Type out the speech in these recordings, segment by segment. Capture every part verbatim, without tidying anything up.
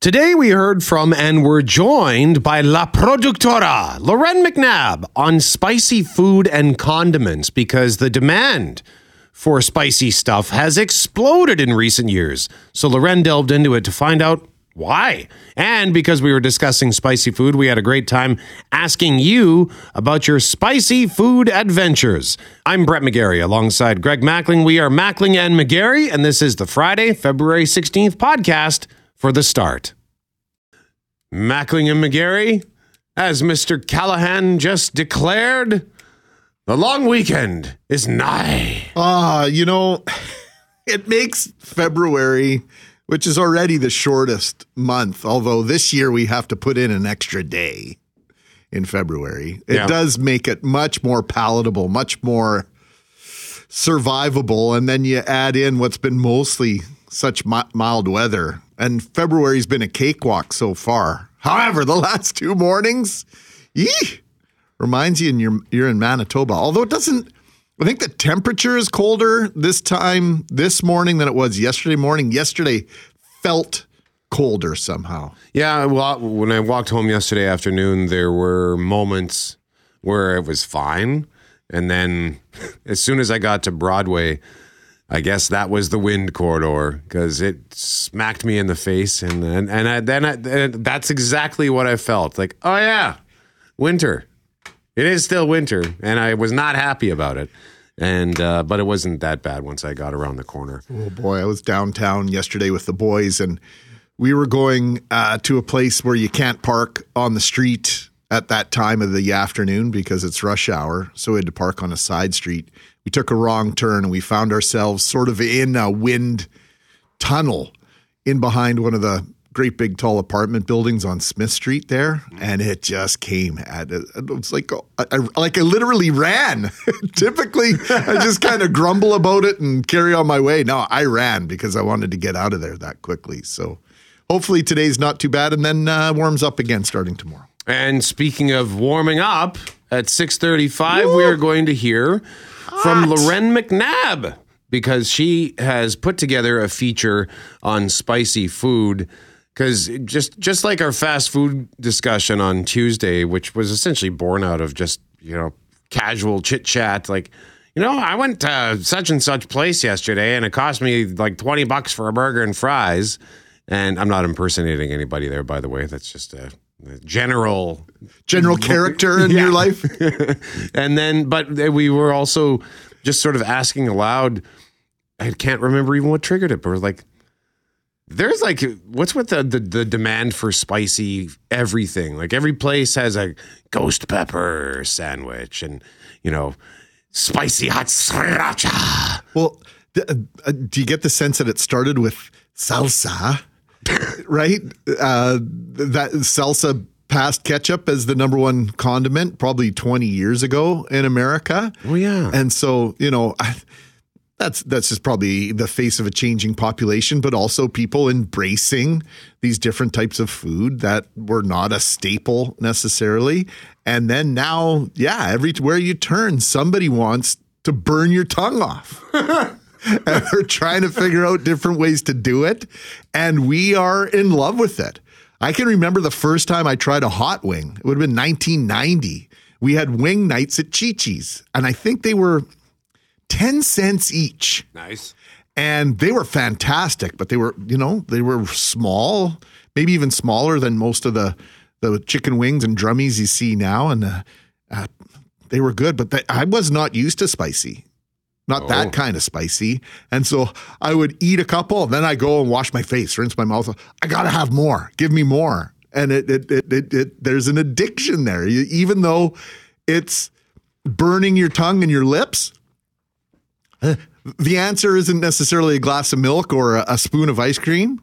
Today we heard from and were joined by La Productora, Lauren McNabb, on spicy food and condiments because the demand for spicy stuff has exploded in recent years. So Lauren delved into it to find out why. And because we were discussing spicy food, we had a great time asking you about your spicy food adventures. I'm Brett McGarry alongside Greg Mackling. We are Mackling and McGarry, and this is the Friday, February sixteenth podcast for the start. Mackling and McGarry, as Mister Callahan just declared, the long weekend is nigh. Ah, uh, you know, it makes February, which is already the shortest month, although this year we have to put in an extra day in February. It yeah. does make it much more palatable, much more survivable. And then you add in what's been mostly such mild weather. And February's been a cakewalk so far. However, the last two mornings, eeh, reminds you in your, you're in Manitoba. Although it doesn't, I think the temperature is colder this time this morning than it was yesterday morning. Yesterday felt colder somehow. Yeah, well, when I walked home yesterday afternoon, there were moments where it was fine. And then as soon as I got to Broadway, I guess that was the wind corridor because it smacked me in the face. And and, and I, then I, that's exactly what I felt. Like, oh, yeah, winter. It is still winter. And I was not happy about it. And uh, but it wasn't that bad once I got around the corner. Oh, boy. I was downtown yesterday with the boys, and we were going uh, to a place where you can't park on the street at that time of the afternoon because it's rush hour. So we had to park on a side street. We took a wrong turn and we found ourselves sort of in a wind tunnel in behind one of the great big tall apartment buildings on Smith Street there. And it just came at it. It was like, I, I, like I literally ran. Typically, I just kind of grumble about it and carry on my way. No, I ran because I wanted to get out of there that quickly. So hopefully today's not too bad and then uh, warms up again starting tomorrow. And speaking of warming up, at six thirty-five, Woo! we are going to hear from Lauren McNabb, because she has put together a feature on spicy food. Because just just like our fast food discussion on Tuesday, which was essentially born out of just, you know, casual chit chat, like, you know, I went to such and such place yesterday and it cost me like twenty bucks for a burger and fries. And I'm not impersonating anybody there, by the way. That's just a general general character in yeah. your life. And then, but we were also just sort of asking aloud. I can't remember even what triggered it, but we're like, there's like, what's with the, the, the demand for spicy everything? Like every place has a ghost pepper sandwich and, you know, spicy hot sriracha. Well, do you get the sense that it started with salsa? Right? Uh, that salsa passed ketchup as the number one condiment probably twenty years ago in America. Oh, yeah. And so, you know, I, that's that's just probably the face of a changing population, but also people embracing these different types of food that were not a staple necessarily. And then now, yeah, everywhere you turn, somebody wants to burn your tongue off. And we're trying to figure out different ways to do it. And we are in love with it. I can remember the first time I tried a hot wing. It would have been nineteen ninety. We had wing nights at Chi-Chi's. And I think they were ten cents each. Nice. And they were fantastic. But they were, you know, they were small, maybe even smaller than most of the, the chicken wings and drummies you see now. And uh, uh, they were good. But they, I was not used to spicy. Not oh. that kind of spicy. And so I would eat a couple, then I go and wash my face, rinse my mouth. I got to have more. Give me more. And it it, it, it, it, there's an addiction there. You, even though it's burning your tongue and your lips, the answer isn't necessarily a glass of milk or a, a spoon of ice cream.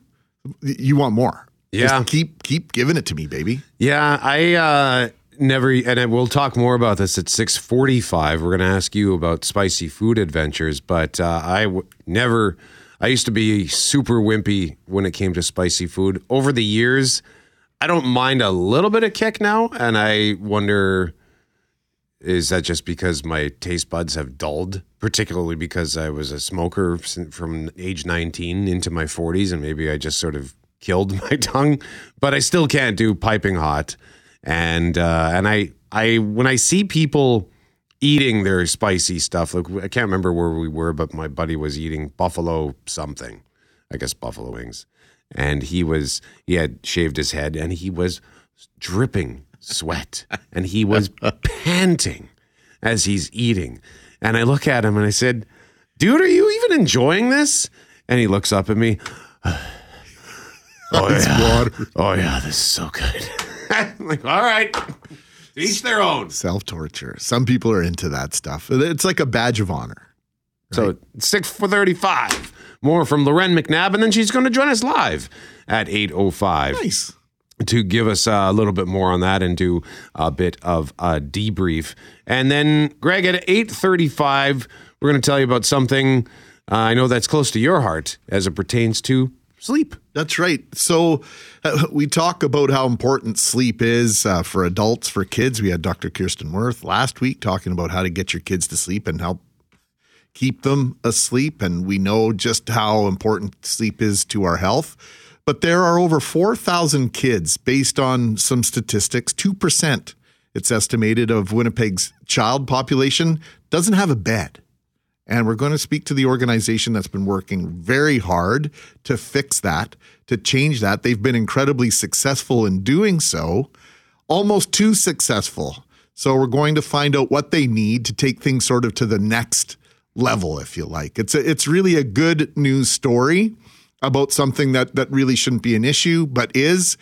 You want more. Yeah. Just keep, keep giving it to me, baby. Yeah, I... Uh... Never, and we'll talk more about this at six forty-five. We're going to ask you about spicy food adventures, but uh, I w- never, I used to be super wimpy when it came to spicy food. Over the years, I don't mind a little bit of kick now, and I wonder, is that just because my taste buds have dulled, particularly because I was a smoker from age nineteen into my forties, and maybe I just sort of killed my tongue, but I still can't do piping hot. And uh, and I I when I see people eating their spicy stuff, like I can't remember where we were, but my buddy was eating buffalo something, I guess buffalo wings, and he was he had shaved his head and he was dripping sweat and he was panting as he's eating. And I look at him and I said, "Dude, are you even enjoying this?" And he looks up at me. Oh, yeah. Water. Oh, yeah, this is so good. I'm like, all right, each their own. Self-torture. Some people are into that stuff. It's like a badge of honor. Right? So six for thirty-five. More from Lauren McNabb, and then she's going to join us live at eight oh five. Nice. To give us a little bit more on that and do a bit of a debrief. And then, Greg, at eight thirty-five, we're going to tell you about something uh, I know that's close to your heart as it pertains to sleep. That's right. So uh, we talk about how important sleep is uh, for adults, for kids. We had Doctor Kirsten Wirth last week talking about how to get your kids to sleep and help keep them asleep. And we know just how important sleep is to our health. But there are over four thousand kids, based on some statistics, two percent, it's estimated, of Winnipeg's child population doesn't have a bed. And we're going to speak to the organization that's been working very hard to fix that, to change that. They've been incredibly successful in doing so, almost too successful. So we're going to find out what they need to take things sort of to the next level, if you like. It's a, it's really a good news story about something that, that really shouldn't be an issue, but is.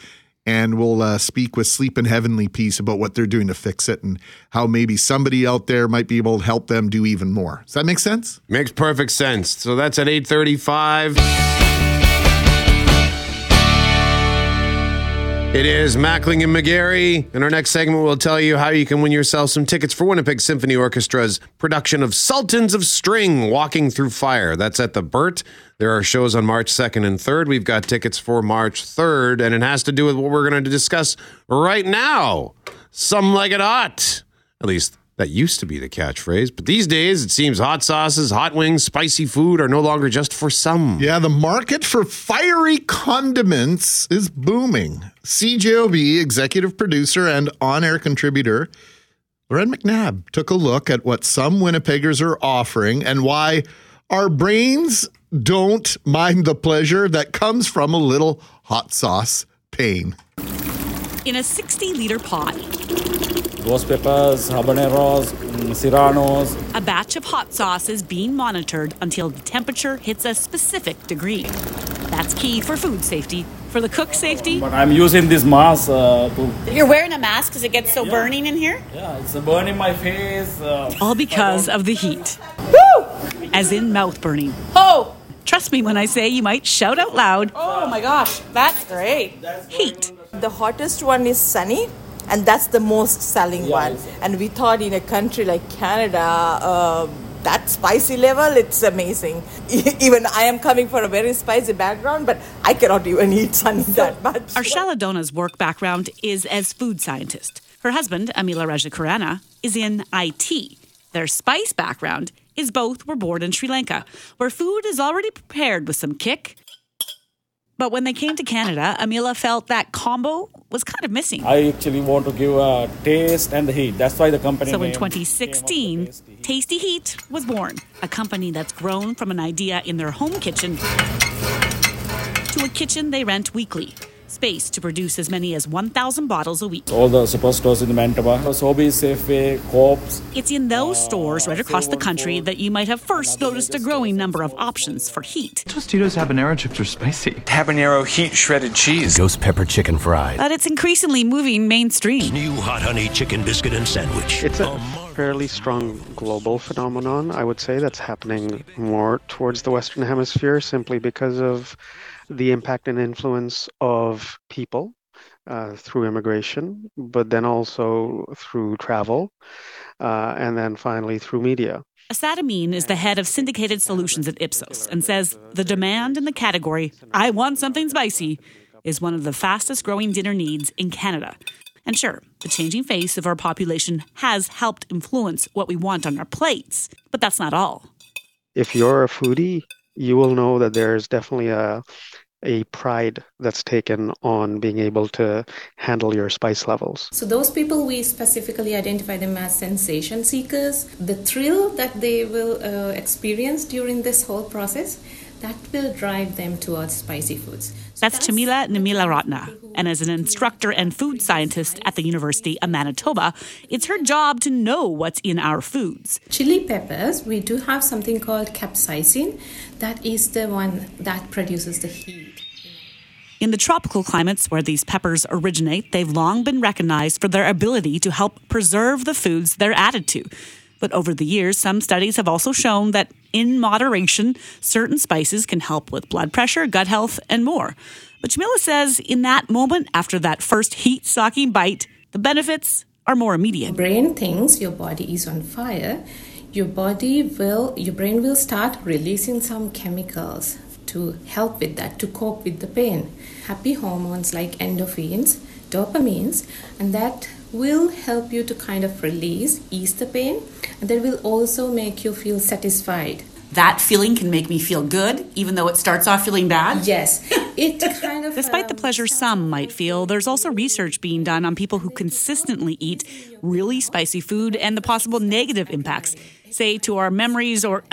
And we'll uh, speak with Sleep in Heavenly Peace about what they're doing to fix it and how maybe somebody out there might be able to help them do even more. Does that make sense? Makes perfect sense. So that's at eight thirty-five. It is Mackling and McGarry. In our next segment, we'll tell you how you can win yourself some tickets for Winnipeg Symphony Orchestra's production of Sultans of String, Walking Through Fire. That's at the Burt. There are shows on March second and third. We've got tickets for March third, and it has to do with what we're going to discuss right now. Some like it hot. At least that used to be the catchphrase, but these days it seems hot sauces, hot wings, spicy food are no longer just for some. Yeah, the market for fiery condiments is booming. C J O B executive producer and on-air contributor Lauren McNabb took a look at what some Winnipeggers are offering and why our brains don't mind the pleasure that comes from a little hot sauce pain. In a sixty-liter pot, ghost peppers, habaneros, serranos. A batch of hot sauce is being monitored until the temperature hits a specific degree. That's key for food safety, for the cook's safety. But I'm using this mask. Uh, to... You're wearing a mask because it gets so yeah. burning in here? Yeah, it's burning my face. Uh, All because of the heat. Woo! As in mouth burning. Oh! Trust me when I say you might shout out loud. Oh my gosh, that's great. That's heat. The hottest one is Sunny, and that's the most selling yeah, one. And we thought in a country like Canada, uh, that spicy level, it's amazing. Even I am coming from a very spicy background, but I cannot even eat Sunny that much. Arshala Dona's work background is as food scientist. Her husband, Amila Rajakarana, is in I T. Their spice background is both were born in Sri Lanka, where food is already prepared with some kick. But when they came to Canada, Amila felt that combo was kind of missing. I actually want to give a taste and the heat. That's why the company So in twenty sixteen, Tasty Heat. Tasty Heat was born, a company that's grown from an idea in their home kitchen to a kitchen they rent weekly. Space to produce as many as one thousand bottles a week. All the superstores in Manitoba, Sobeys, Safeway, Co-ops. It's in those uh, stores right across the country that you might have first noticed a growing number of options for heat. Tostitos habanero chips are spicy. Habanero heat shredded cheese. Ghost pepper chicken fries. But it's increasingly moving mainstream. New hot honey chicken biscuit and sandwich. It's a fairly strong global phenomenon, I would say, that's happening more towards the Western Hemisphere simply because of the impact and influence of people uh, through immigration, but then also through travel, uh, and then finally through media. Asad Amin is the head of syndicated solutions at Ipsos and says the demand in the category, I want something spicy, is one of the fastest growing dinner needs in Canada. And sure, the changing face of our population has helped influence what we want on our plates, but that's not all. If you're a foodie, you will know that there's definitely a a pride that's taken on being able to handle your spice levels. So those people, we specifically identify them as sensation seekers. The thrill that they will uh, experience during this whole process, that will drive them towards spicy foods. So that's, that's Chamila Namilaratna. And as an instructor and food scientist at the University of Manitoba, it's her job to know what's in our foods. Chili peppers, we do have something called capsaicin. That is the one that produces the heat. In the tropical climates where these peppers originate, they've long been recognized for their ability to help preserve the foods they're added to. But over the years, some studies have also shown that in moderation, certain spices can help with blood pressure, gut health, and more. But Chamila says in that moment, after that first heat-socking bite, the benefits are more immediate. Your brain thinks your body is on fire. Your body will, your brain will start releasing some chemicals to help with that, to cope with the pain. Happy hormones like endorphins, dopamines, and that will help you to kind of release, ease the pain, and that will also make you feel satisfied. That feeling can make me feel good, even though it starts off feeling bad? Yes. It kind of. Despite the pleasure some might feel, there's also research being done on people who consistently eat really spicy food and the possible negative impacts, say, to our memories or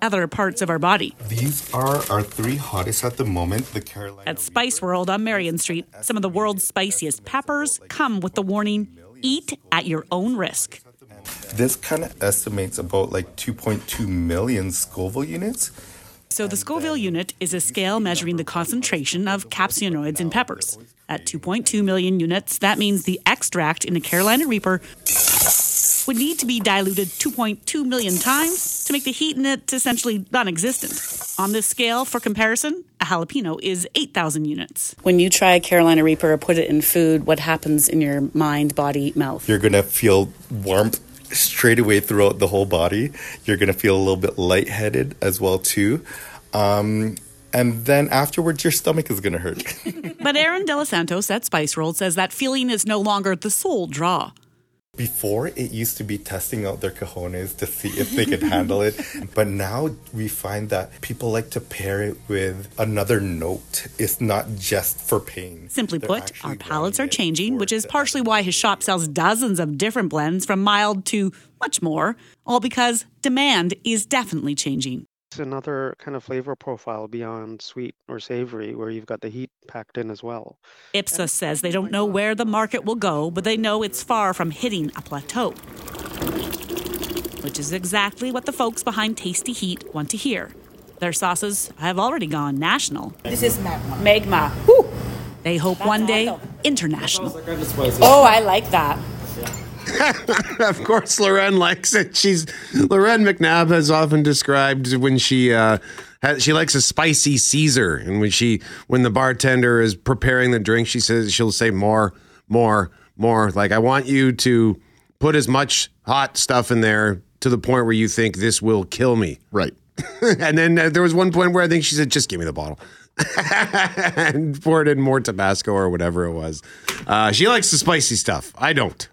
other parts of our body. These are our three hottest at the moment. The Carolina At Spice World on Marion Street, some of the world's spiciest peppers come with the warning, eat at your own risk. This kind of estimates about like two point two million Scoville units. So the Scoville unit is a scale measuring the concentration of capsaicinoids in peppers. At two point two million units, that means the extract in the Carolina Reaper would need to be diluted two point two million times to make the heat in it essentially non-existent. On this scale, for comparison, a jalapeno is eight thousand units. When you try a Carolina Reaper or put it in food, what happens in your mind, body, mouth? You're going to feel warmth straight away throughout the whole body. You're going to feel a little bit lightheaded as well, too. Um... And then afterwards, your stomach is going to hurt. But Aaron De Los Santos at Spice World says that feeling is no longer the sole draw. Before, it used to be testing out their cojones to see if they could handle it. But now we find that people like to pair it with another note. It's not just for pain. Simply They're put, our palates are changing, which is partially why his shop sells dozens of different blends from mild to much more, all because demand is definitely changing. It's another kind of flavor profile beyond sweet or savory where you've got the heat packed in as well. Ipsos says they don't know where the market will go, but they know it's far from hitting a plateau, which is exactly what the folks behind Tasty Heat want to hear. Their sauces have already gone national. This is magma. Magma. Woo! They hope one day international. Oh, I like that. Of course, Lauren likes it. She's Lauren McNabb has often described when she uh, has, she likes a spicy Caesar, and when she when the bartender is preparing the drink, she says she'll say more, more, more. Like, I want you to put as much hot stuff in there to the point where you think this will kill me. Right. And then uh, there was one point where I think she said, "Just give me the bottle." And poured in more Tabasco or whatever it was. Uh, she likes the spicy stuff. I don't.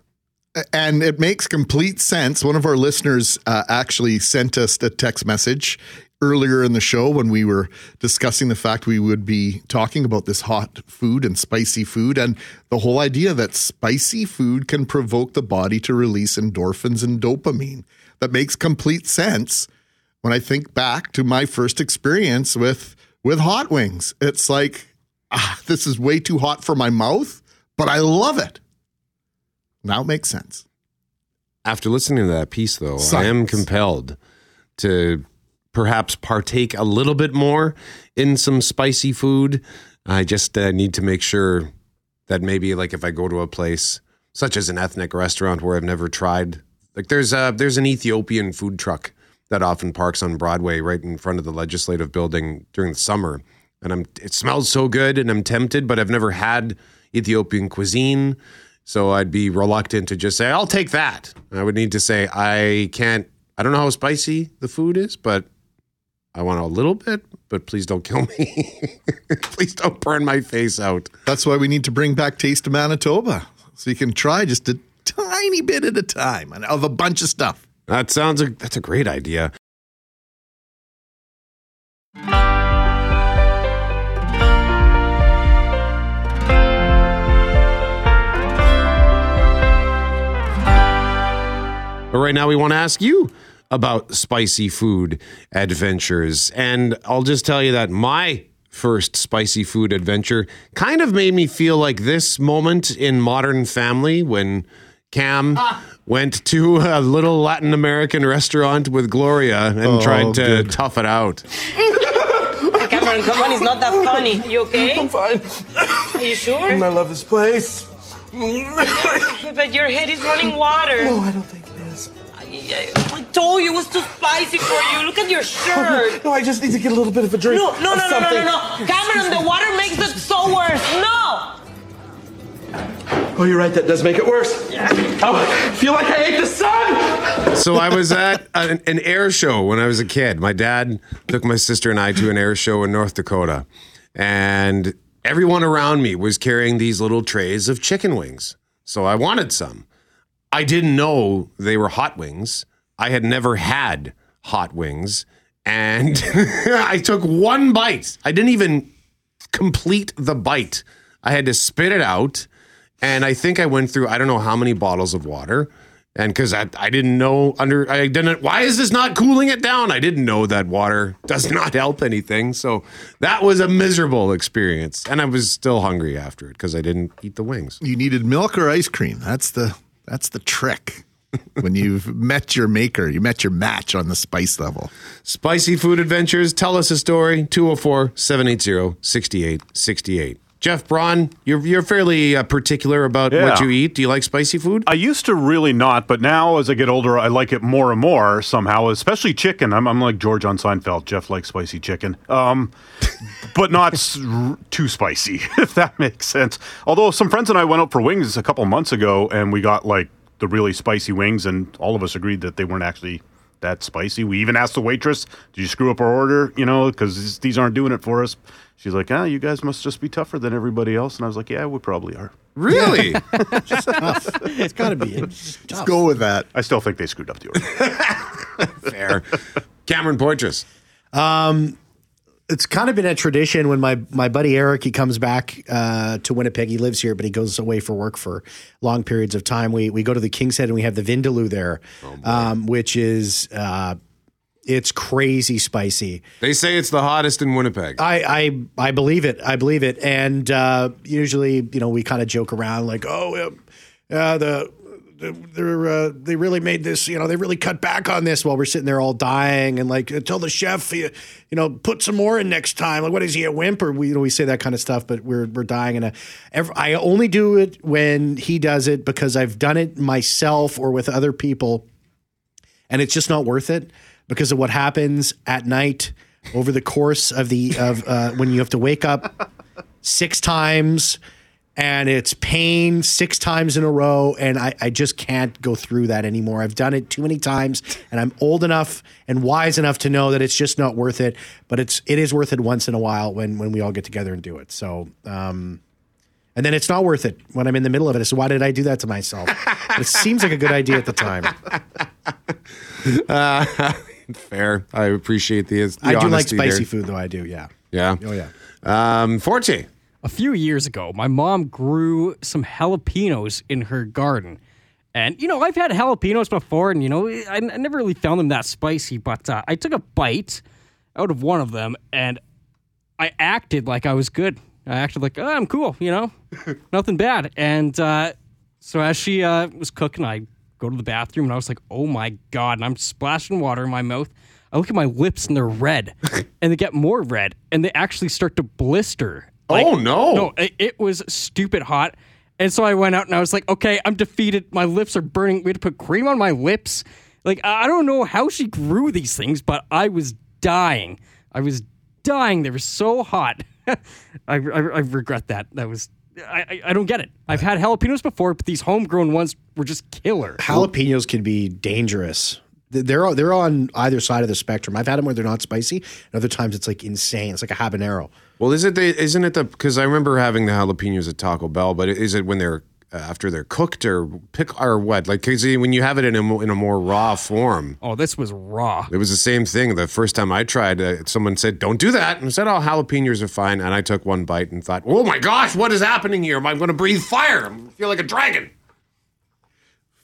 And it makes complete sense. One of our listeners uh, actually sent us a text message earlier in the show when we were discussing the fact we would be talking about this hot food and spicy food and the whole idea that spicy food can provoke the body to release endorphins and dopamine. That makes complete sense when I think back to my first experience with, with hot wings. It's like, ah, this is way too hot for my mouth, but I love it. Now it makes sense. After listening to that piece, though, Science. I am compelled to perhaps partake a little bit more in some spicy food. I just uh, need to make sure that maybe, like, if I go to a place such as an ethnic restaurant where I've never tried, like there's a, there's an Ethiopian food truck that often parks on Broadway right in front of the legislative building during the summer. And I'm it smells so good and I'm tempted, but I've never had Ethiopian cuisine. So I'd be reluctant to just say, I'll take that. I would need to say, I can't, I don't know how spicy the food is, but I want a little bit, but please don't kill me. Please don't burn my face out. That's why we need to bring back Taste of Manitoba. So you can try just a tiny bit at a time of a bunch of stuff. That sounds, a, that's a great idea. But right now we want to ask you about spicy food adventures. And I'll just tell you that my first spicy food adventure kind of made me feel like this moment in Modern Family when Cam ah. went to a little Latin American restaurant with Gloria and oh, tried to good. tough it out. Cameron, come on, it's not that funny. You okay? I'm fine. Are you sure? I love this place. But your head is running water. No, I don't think it is. I told you it was too spicy for you. Look at your shirt. No, I just need to get a little bit of a drink. No, no, no, no, no, no, no. Cameron, the water makes it so worse. No! Oh, you're right. That does make it worse. Yeah. I feel like I ate the sun. So I was at an, an air show when I was a kid. My dad took my sister and I to an air show in North Dakota. And everyone around me was carrying these little trays of chicken wings. So I wanted some. I didn't know they were hot wings. I had never had hot wings. And I took one bite. I didn't even complete the bite. I had to spit it out. And I think I went through, I don't know how many bottles of water. And because I, I didn't know under, I didn't, why is this not cooling it down? I didn't know that water does not help anything. So that was a miserable experience. And I was still hungry after it because I didn't eat the wings. You needed milk or ice cream. That's the, that's the trick. When you've met your maker, you met your match on the spice level. Spicy food adventures. Tell us a story. two oh four, seven eight zero, six eight six eight. Jeff Braun, you're you're fairly uh, particular about yeah. what you eat. Do you like spicy food? I used to really not, but now as I get older, I like it more and more somehow, especially chicken. I'm I'm like George on Seinfeld. Jeff likes spicy chicken, um, but not s- r- too spicy, if that makes sense. Although some friends and I went out for wings a couple months ago, and we got like the really spicy wings, and all of us agreed that they weren't actually that spicy. We even asked the waitress, did you screw up our order? You know, because these aren't doing it for us. She's like, oh, you guys must just be tougher than everybody else. And I was like, yeah, we probably are. Really? Just tough. It's got to be. It's tough. Let's go with that. I still think they screwed up the order. Fair. Cameron Poitras. Um, it's kind of been a tradition when my, my buddy Eric, he comes back uh, to Winnipeg. He lives here, but he goes away for work for long periods of time. We we go to the King's Head and we have the Vindaloo there, oh, um, which is uh, – it's crazy spicy. They say it's the hottest in Winnipeg. I I, I believe it. I believe it. And uh, usually, you know, we kind of joke around like, oh, uh, the, the they're, uh, they really made this, you know, they really cut back on this while we're sitting there all dying. And like, tell the chef, you, you know, put some more in next time. Like, what is he, a wimp? Or we, you know, we say that kind of stuff, but we're we're dying. And I only do it when he does it because I've done it myself or with other people. And it's just not worth it. Because of what happens at night over the course of the of uh, when you have to wake up six times and it's pain six times in a row. And I, I just can't go through that anymore. I've done it too many times and I'm old enough and wise enough to know that it's just not worth it. But it's it is worth it once in a while when when we all get together and do it. So um, and then it's not worth it when I'm in the middle of it. So why did I do that to myself? It seems like a good idea at the time. Uh, Fair. I appreciate the, the I do like spicy there. Food, though. I do, yeah. Yeah? Oh, yeah. Um, Forte. A few years ago, my mom grew some jalapenos in her garden. And, you know, I've had jalapenos before, and, you know, I, I never really found them that spicy, but uh, I took a bite out of one of them, and I acted like I was good. I acted like, oh, I'm cool, you know? Nothing bad. And uh, so as she uh, was cooking, I go to the bathroom, and I was like, oh, my God. And I'm splashing water in my mouth. I look at my lips, and they're red. And they get more red, and they actually start to blister. Like, oh, no. No, it, it was stupid hot. And so I went out, and I was like, okay, I'm defeated. My lips are burning. We had to put cream on my lips. Like, I don't know how she grew these things, but I was dying. I was dying. They were so hot. I, I, I regret that. That was I, I don't get it. I've had jalapenos before, but these homegrown ones were just killer. Jalapenos can be dangerous. They're they're on either side of the spectrum. I've had them where they're not spicy, and other times it's like insane. It's like a habanero. Well, is it the, isn't it the because I remember having the jalapenos at Taco Bell, but is it when they're after they're cooked or pick or what? Like cause when you have it in a in a more raw form. Oh, this was raw. It was the same thing. The first time I tried, uh, someone said, "Don't do that," and I said, "Oh, jalapenos are fine." And I took one bite and thought, "Oh my gosh, what is happening here? Am I going to breathe fire? I feel like a dragon."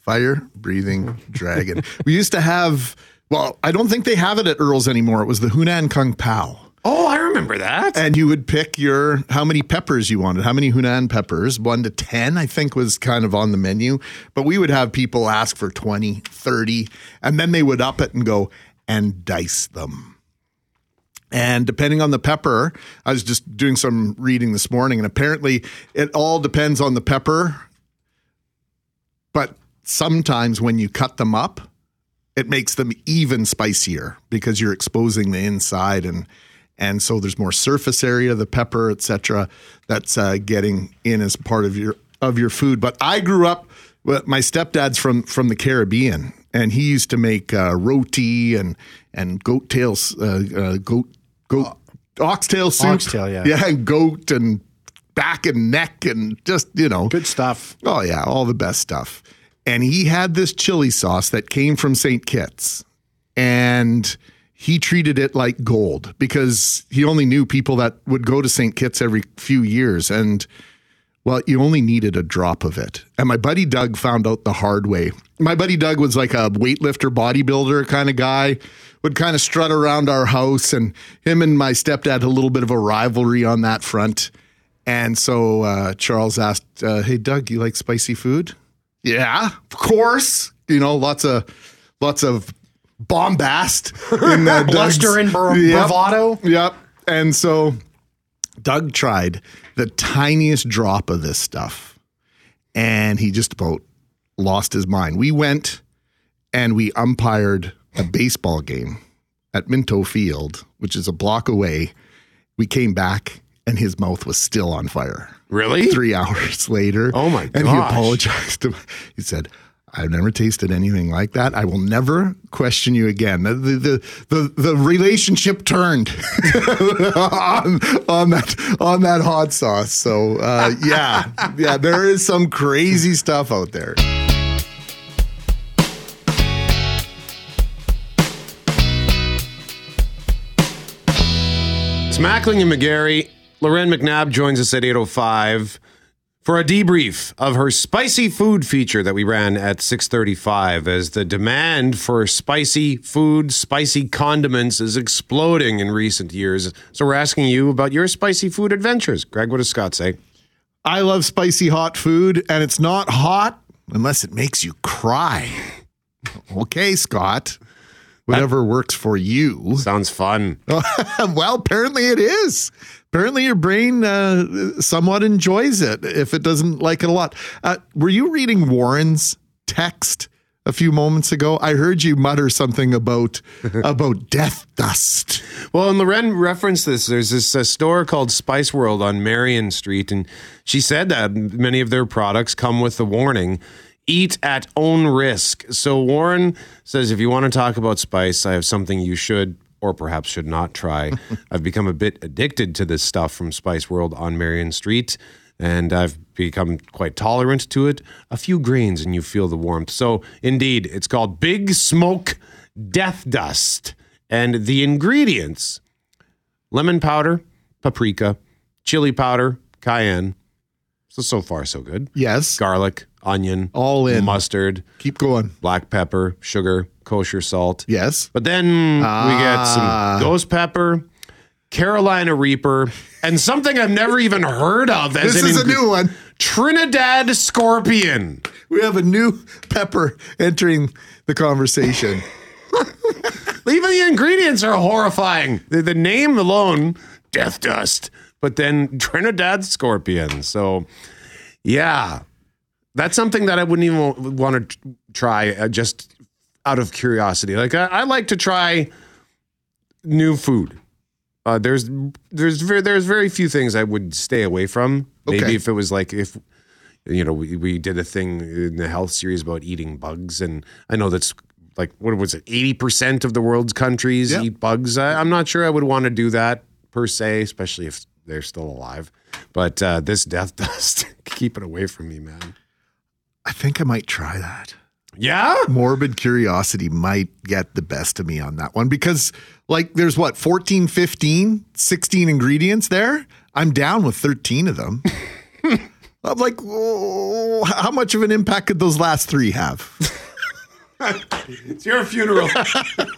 fire-breathing dragon. We used to have, well, I don't think they have it at Earl's anymore. It was the Hunan Kung Pao. Oh, I remember that. And you would pick your, how many peppers you wanted, how many Hunan peppers, one to ten, I think was kind of on the menu. But we would have people ask for twenty, thirty, and then they would up it and go and dice them. And depending on the pepper, I was just doing some reading this morning, and apparently it all depends on the pepper. But sometimes when you cut them up, it makes them even spicier because you're exposing the inside, and and so there's more surface area, the pepper, et cetera, that's uh, getting in as part of your of your food. But I grew up, my stepdad's from from the Caribbean, and he used to make uh, roti and and goat tails, uh, uh, goat goat oxtail soup, oxtail, yeah, yeah, and goat and back and neck and just, you know, good stuff. Oh yeah, all the best stuff. And he had this chili sauce that came from Saint Kitts, and he treated it like gold because he only knew people that would go to Saint Kitts every few years. And well, you only needed a drop of it. And my buddy Doug found out the hard way. My buddy Doug was like a weightlifter, bodybuilder kind of guy, would kind of strut around our house, and him and my stepdad had a little bit of a rivalry on that front. And so uh, Charles asked, uh, hey, Doug, you like spicy food? Yeah, of course. You know, lots of lots of bombast in uh, bluster and bra- yep. bravado. Yep. And so Doug tried the tiniest drop of this stuff, and he just about lost his mind. We went and we umpired a baseball game at Minto Field, which is a block away. We came back, and his mouth was still on fire. Really? Three hours later. Oh, my God. And he apologized. To, he said, I've never tasted anything like that. I will never question you again. The the the, the relationship turned on, on that on that hot sauce. So, uh, yeah. Yeah, there is some crazy stuff out there. It's Mackling and McGarry. Lauren McNabb joins us at eight oh five for a debrief of her spicy food feature that we ran at six thirty-five, as the demand for spicy food, spicy condiments is exploding in recent years. So we're asking you about your spicy food adventures. Greg, what does Scott say? I love spicy hot food, and it's not hot unless it makes you cry. Okay, Scott. Whatever that works for you. Sounds fun. Well, apparently it is. Apparently your brain uh, somewhat enjoys it if it doesn't like it a lot. Uh, were you reading Warren's text a few moments ago? I heard you mutter something about about death dust. Well, and Loren referenced this. There's this uh, store called Spice World on Marion Street, and she said that many of their products come with the warning, eat at own risk. So Warren says, if you want to talk about spice, I have something you should or perhaps should not try. I've become a bit addicted to this stuff from Spice World on Marion Street, and I've become quite tolerant to it. A few grains and you feel the warmth. So indeed, it's called Big Smoke Death Dust. And the ingredients: lemon powder, paprika, chili powder, cayenne. So, so far, so good. Yes. Garlic, onion. All in. Mustard. Keep going. Black pepper, sugar, kosher salt. Yes. But then uh, we get some ghost pepper, Carolina Reaper, and something I've never even heard of. As this is in, a new one. Trinidad Scorpion. We have a new pepper entering the conversation. Even the ingredients are horrifying. The, the name alone, death dust. But then Trinidad Scorpion. So, yeah, that's something that I wouldn't even want to try uh, just out of curiosity. Like, I, I like to try new food. Uh, there's there's very, there's very few things I would stay away from. Maybe okay. If it was like if, you know, we, we did a thing in the health series about eating bugs. And I know that's like, what was it, eighty percent of the world's countries yep. eat bugs. I, I'm not sure I would want to do that per se, especially if they're still alive. But uh, this death dust, keep it away from me, man. I think I might try that. Yeah? Morbid curiosity might get the best of me on that one, because like there's what, fourteen, fifteen, sixteen ingredients there? I'm down with thirteen of them. I'm like, oh, how much of an impact could those last three have? It's your funeral.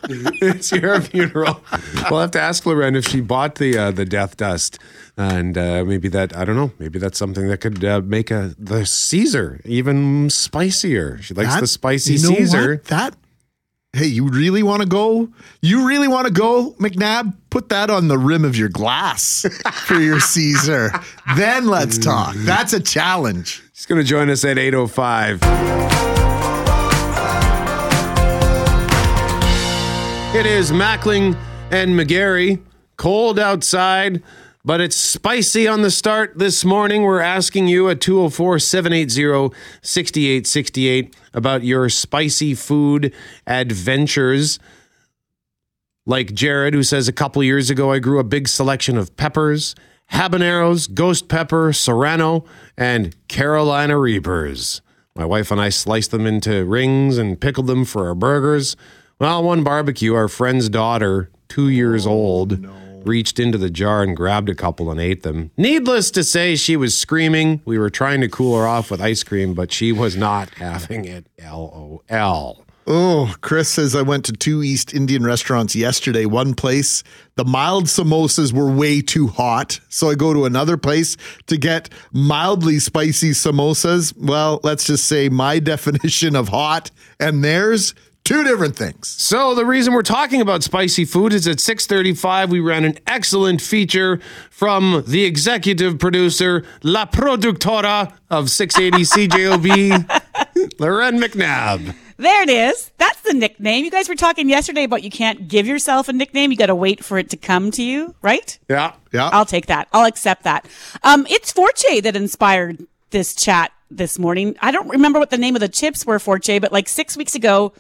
It's your funeral. We'll have to ask Lauren if she bought the uh, the death dust, and uh, maybe that I don't know. Maybe that's something that could uh, make a the Caesar even spicier. She likes that, the spicy you know Caesar. What? That hey, you really want to go? You really want to go, McNabb? Put that on the rim of your glass for your Caesar. Then let's talk. That's a challenge. She's going to join us at eight oh five. It is Mackling and McGarry. Cold outside, but it's spicy on the start this morning. We're asking you at two oh four, seven eight zero, six eight six eight about your spicy food adventures. Like Jared, who says, a couple years ago, I grew a big selection of peppers, habaneros, ghost pepper, serrano, and Carolina Reapers. My wife and I sliced them into rings and pickled them for our burgers. Well, one barbecue, our friend's daughter, two years old, oh, no. reached into the jar and grabbed a couple and ate them. Needless to say, she was screaming. We were trying to cool her off with ice cream, but she was not having it. L O L. Oh, Chris says, I went to two East Indian restaurants yesterday. One place, the mild samosas were way too hot, so I go to another place to get mildly spicy samosas. Well, let's just say my definition of hot and theirs, two different things. So the reason we're talking about spicy food is at six thirty-five, we ran an excellent feature from the executive producer, La Productora of six eighty C J O B, Lauren McNabb. There it is. That's the nickname. You guys were talking yesterday about you can't give yourself a nickname. You got to wait for it to come to you, right? Yeah, yeah. I'll take that. I'll accept that. Um, it's Forte that inspired this chat this morning. I don't remember what the name of the chips were, Forte, but like six weeks ago,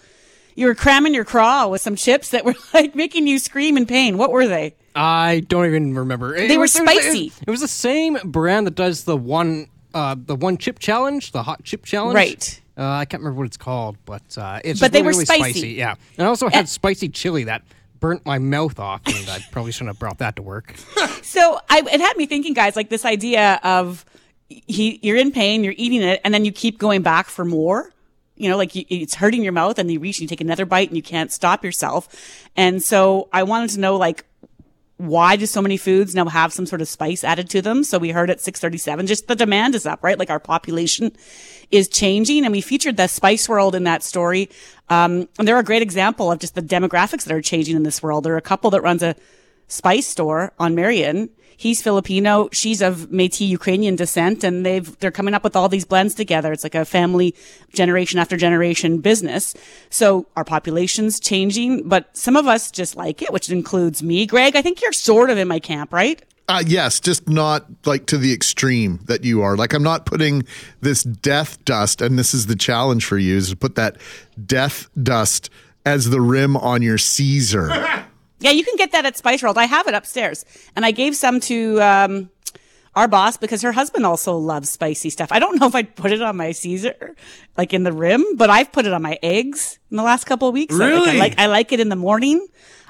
you were cramming your craw with some chips that were like making you scream in pain. What were they? I don't even remember. It they was, were spicy. It was, it was the same brand that does the one, uh, the one chip challenge, the hot chip challenge. Right. Uh, I can't remember what it's called, but uh, it's but just they really, were really spicy. spicy. Yeah, and I also had and- spicy chili that burnt my mouth off, and I probably shouldn't have brought that to work. So I, it had me thinking, guys, like this idea of he, you're in pain, you're eating it, and then you keep going back for more. You know, like you, it's hurting your mouth and you reach and you take another bite and you can't stop yourself. And so I wanted to know, like, why do so many foods now have some sort of spice added to them? So we heard at six thirty-seven, just the demand is up, right? Like our population is changing. And we featured the Spice World in that story. Um, and they're a great example of just the demographics that are changing in this world. There are a couple that runs a spice store on Marion. He's Filipino. She's of Métis Ukrainian descent, and they've, they're coming up with all these blends together. It's like a family generation after generation business. So our population's changing, but some of us just like it, which includes me. Greg, I think you're sort of in my camp, right? Uh, yes, just not like to the extreme that you are. Like I'm not putting this death dust, and this is the challenge for you, is to put that death dust as the rim on your Caesar. Yeah, you can get that at Spice World. I have it upstairs. And I gave some to um, our boss because her husband also loves spicy stuff. I don't know if I'd put it on my Caesar, like in the rim, but I've put it on my eggs in the last couple of weeks. Really? Like, I, like, I like it in the morning.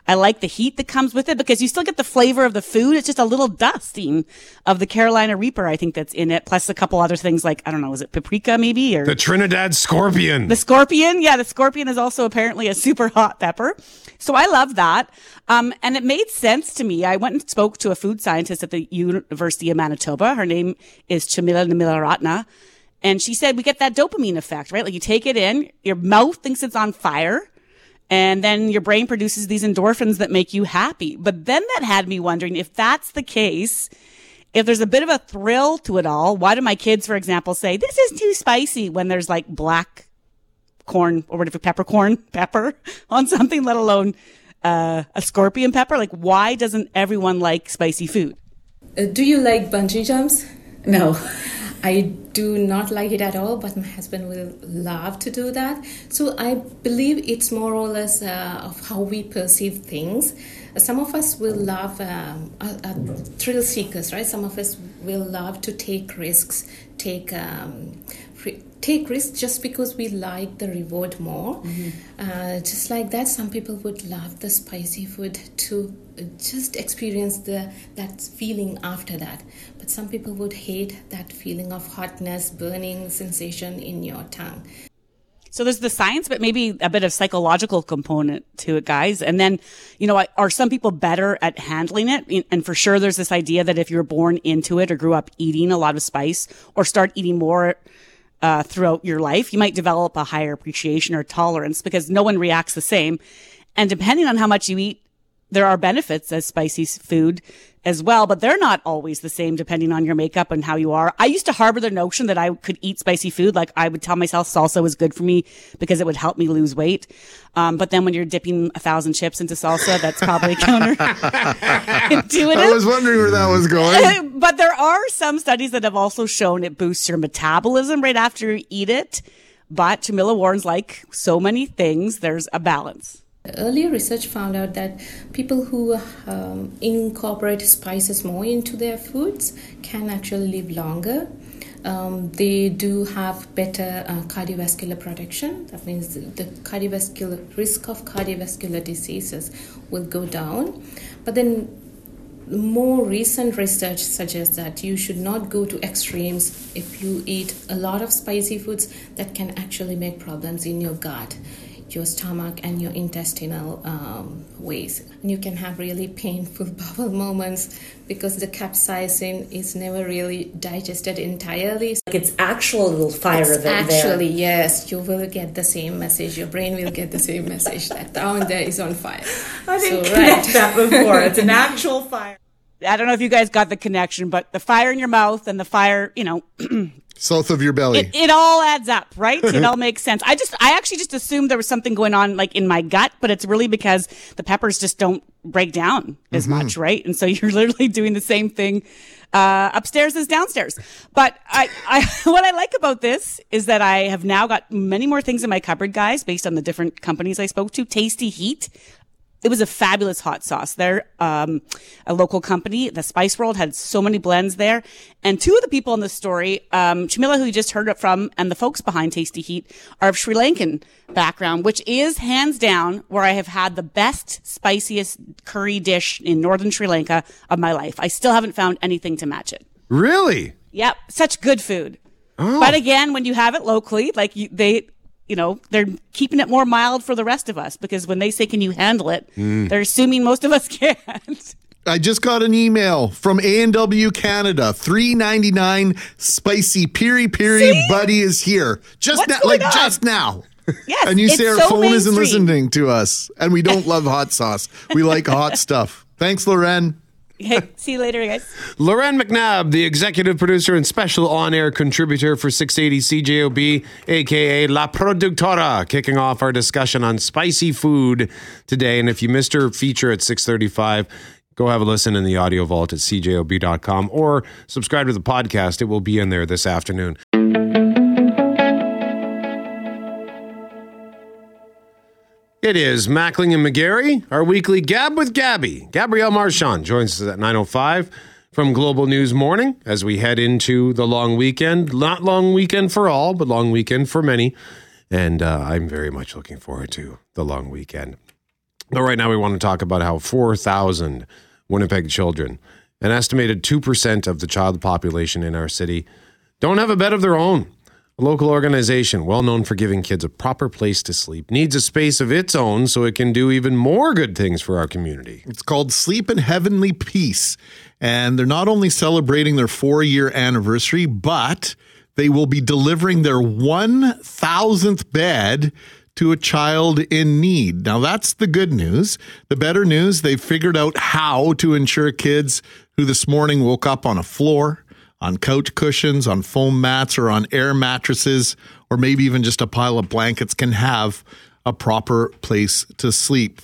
I like the heat that comes with it because you still get the flavor of the food. It's just a little dusting of the Carolina Reaper, I think, that's in it, plus a couple other things like, I don't know, is it paprika maybe? Or the Trinidad scorpion. The scorpion? Yeah, the scorpion is also apparently a super hot pepper. So I love that. Um, and it made sense to me. I went and spoke to a food scientist at the University of Manitoba. Her name is Chamila Namilaratna. And she said, we get that dopamine effect, right? Like you take it in, your mouth thinks it's on fire. And then your brain produces these endorphins that make you happy. But then that had me wondering if that's the case, if there's a bit of a thrill to it all, why do my kids, for example, say, this is too spicy when there's like black corn or whatever, peppercorn pepper on something, let alone uh, a scorpion pepper? Like, why doesn't everyone like spicy food? Uh, do you like bungee jumps? No. I do not like it at all, but my husband will love to do that. So I believe it's more or less uh, of how we perceive things. Some of us will love um, uh, uh, thrill seekers, right? Some of us will love to take risks, take um, take risks just because we like the reward more. Mm-hmm. Uh, just like that, some people would love the spicy food to just experience the that feeling after that. But some people would hate that feeling of hotness, burning sensation in your tongue. So there's the science, but maybe a bit of psychological component to it, guys. And then, you know, are some people better at handling it? And for sure, there's this idea that if you're born into it or grew up eating a lot of spice or start eating more uh, throughout your life, you might develop a higher appreciation or tolerance because no one reacts the same. And depending on how much you eat, there are benefits as spicy food as well, but they're not always the same depending on your makeup and how you are. I used to harbor the notion that I could eat spicy food. Like I would tell myself salsa was good for me because it would help me lose weight. Um, but then when you're dipping a thousand chips into salsa, that's probably counterintuitive. I was wondering where that was going. But there are some studies that have also shown it boosts your metabolism right after you eat it. But Chamila warns, like so many things, there's a balance. Earlier research found out that people who um, incorporate spices more into their foods can actually live longer. Um, they do have better uh, cardiovascular protection. That means the cardiovascular risk of cardiovascular diseases will go down. But then more recent research suggests that you should not go to extremes. If you eat a lot of spicy foods, that can actually make problems in your gut, your stomach and your intestinal um, ways. And you can have really painful bowel moments because the capsaicin is never really digested entirely. It's actual little fire it's of it actually, there. Actually, yes, you will get the same message. Your brain will get the same message that down there is on fire. I didn't so, connect right. that before. It's an actual fire. I don't know if you guys got the connection, but the fire in your mouth and the fire, you know... South of your belly. It, it all adds up, right? It all makes sense. I just, I actually just assumed there was something going on like in my gut, but it's really because the peppers just don't break down as mm-hmm. much, right? And so you're literally doing the same thing uh upstairs as downstairs. But I, I, what I like about this is that I have now got many more things in my cupboard, guys, based on the different companies I spoke to. Tasty Heat. It was a fabulous hot sauce. They're um, a local company. The Spice World had so many blends there. And two of the people in the story, um, Chamila, who you just heard it from, and the folks behind Tasty Heat are of Sri Lankan background, which is hands down where I have had the best, spiciest curry dish in northern Sri Lanka of my life. I still haven't found anything to match it. Really? Yep. Such good food. Oh. But again, when you have it locally, like you, they... You know, they're keeping it more mild for the rest of us because when they say, can you handle it, mm. they're assuming most of us can't. I just got an email from A and W Canada, three ninety-nine spicy piri piri. See? Buddy is here. Just What's na- like on? Just now. Yes, and you say our so phone mainstream. Isn't listening to us and we don't love hot sauce. We like hot stuff. Thanks, Lauren. Okay, see you later, guys. Lauren McNabb, the executive producer and special on-air contributor for six eighty C J O B, a k a. La Productora, kicking off our discussion on spicy food today. And if you missed her feature at six thirty-five, go have a listen in the audio vault at c j o b dot com or subscribe to the podcast. It will be in there this afternoon. It is Mackling and McGarry, our weekly Gab with Gabby. Gabrielle Marchand joins us at nine oh five from Global News Morning as we head into the long weekend. Not long weekend for all, but long weekend for many. And uh, I'm very much looking forward to the long weekend. But right now we want to talk about how four thousand Winnipeg children, an estimated two percent of the child population in our city, don't have a bed of their own. A local organization, well known for giving kids a proper place to sleep, needs a space of its own so it can do even more good things for our community. It's called Sleep in Heavenly Peace. And they're not only celebrating their four-year anniversary, but they will be delivering their one thousandth bed to a child in need. Now, that's the good news. The better news, they've figured out how to ensure kids who this morning woke up on a floor, on couch cushions, on foam mats, or on air mattresses, or maybe even just a pile of blankets, can have a proper place to sleep.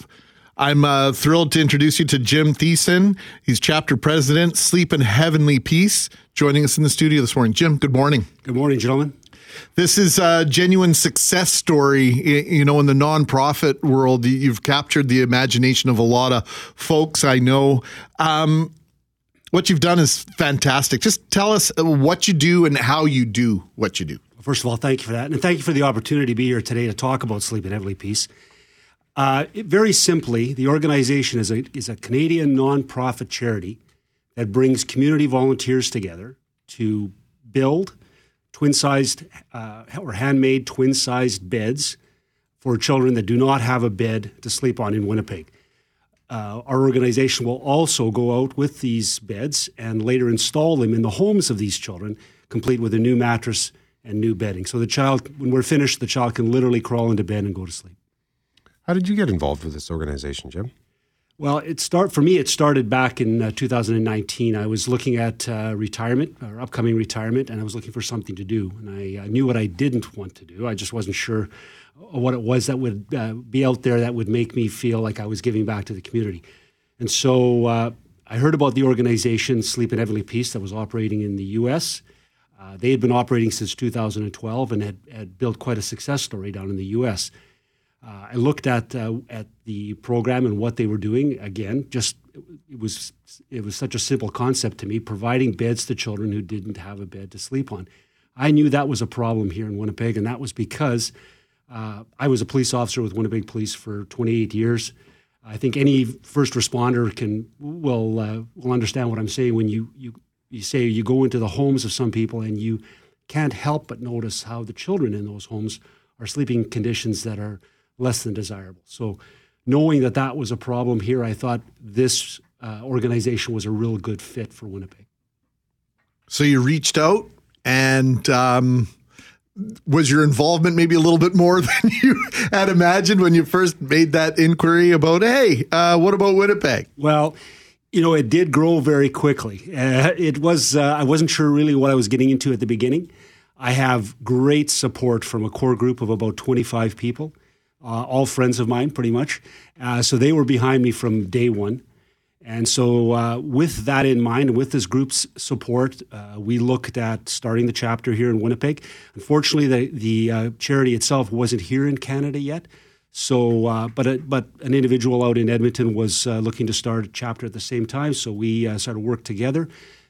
I'm uh, thrilled to introduce you to Jim Thiessen. He's chapter president, Sleep in Heavenly Peace, joining us in the studio this morning. Jim, good morning. Good morning, gentlemen. This is a genuine success story. You know, in the nonprofit world, you've captured the imagination of a lot of folks I know. Um, what you've done is fantastic. Just tell us what you do and how you do what you do. First of all, thank you for that. And thank you for the opportunity to be here today to talk about Sleep in Heavenly Peace. Uh, it, very simply, the organization is a, is a Canadian nonprofit charity that brings community volunteers together to build twin-sized uh, or handmade twin-sized beds for children that do not have a bed to sleep on in Winnipeg. Uh, our organization will also go out with these beds and later install them in the homes of these children, complete with a new mattress and new bedding. So the child, when we're finished, the child can literally crawl into bed and go to sleep. How did you get involved with this organization, Jim? Well, it start for me, it started back in uh, two thousand nineteen. I was looking at uh, retirement, or upcoming retirement, and I was looking for something to do. And I, I knew what I didn't want to do. I just wasn't sure what it was that would uh, be out there that would make me feel like I was giving back to the community. And so uh, I heard about the organization Sleep in Heavenly Peace that was operating in the U S. Uh, they had been operating since two thousand twelve and had, had built quite a success story down in the U S. Uh, I looked at uh, at the program and what they were doing. Again, just it was it was such a simple concept to me, providing beds to children who didn't have a bed to sleep on. I knew that was a problem here in Winnipeg, and that was because uh, I was a police officer with Winnipeg Police for twenty-eight years. I think any first responder can will uh, will understand what I'm saying when you, you you say you go into the homes of some people and you can't help but notice how the children in those homes are sleeping in conditions that are less than desirable. So knowing that that was a problem here, I thought this uh, organization was a real good fit for Winnipeg. So you reached out, and um, was your involvement maybe a little bit more than you had imagined when you first made that inquiry about, hey, uh, what about Winnipeg? Well, you know, it did grow very quickly. Uh, it was, uh, I wasn't sure really what I was getting into at the beginning. I have great support from a core group of about twenty-five people. Uh, all friends of mine, pretty much. Uh, so they were behind me from day one. And so uh, with that in mind, with this group's support, uh, we looked at starting the chapter here in Winnipeg. Unfortunately, the, the uh, charity itself wasn't here in Canada yet. So, uh, but a, but an individual out in Edmonton was uh, looking to start a chapter at the same time. So we uh, started work together.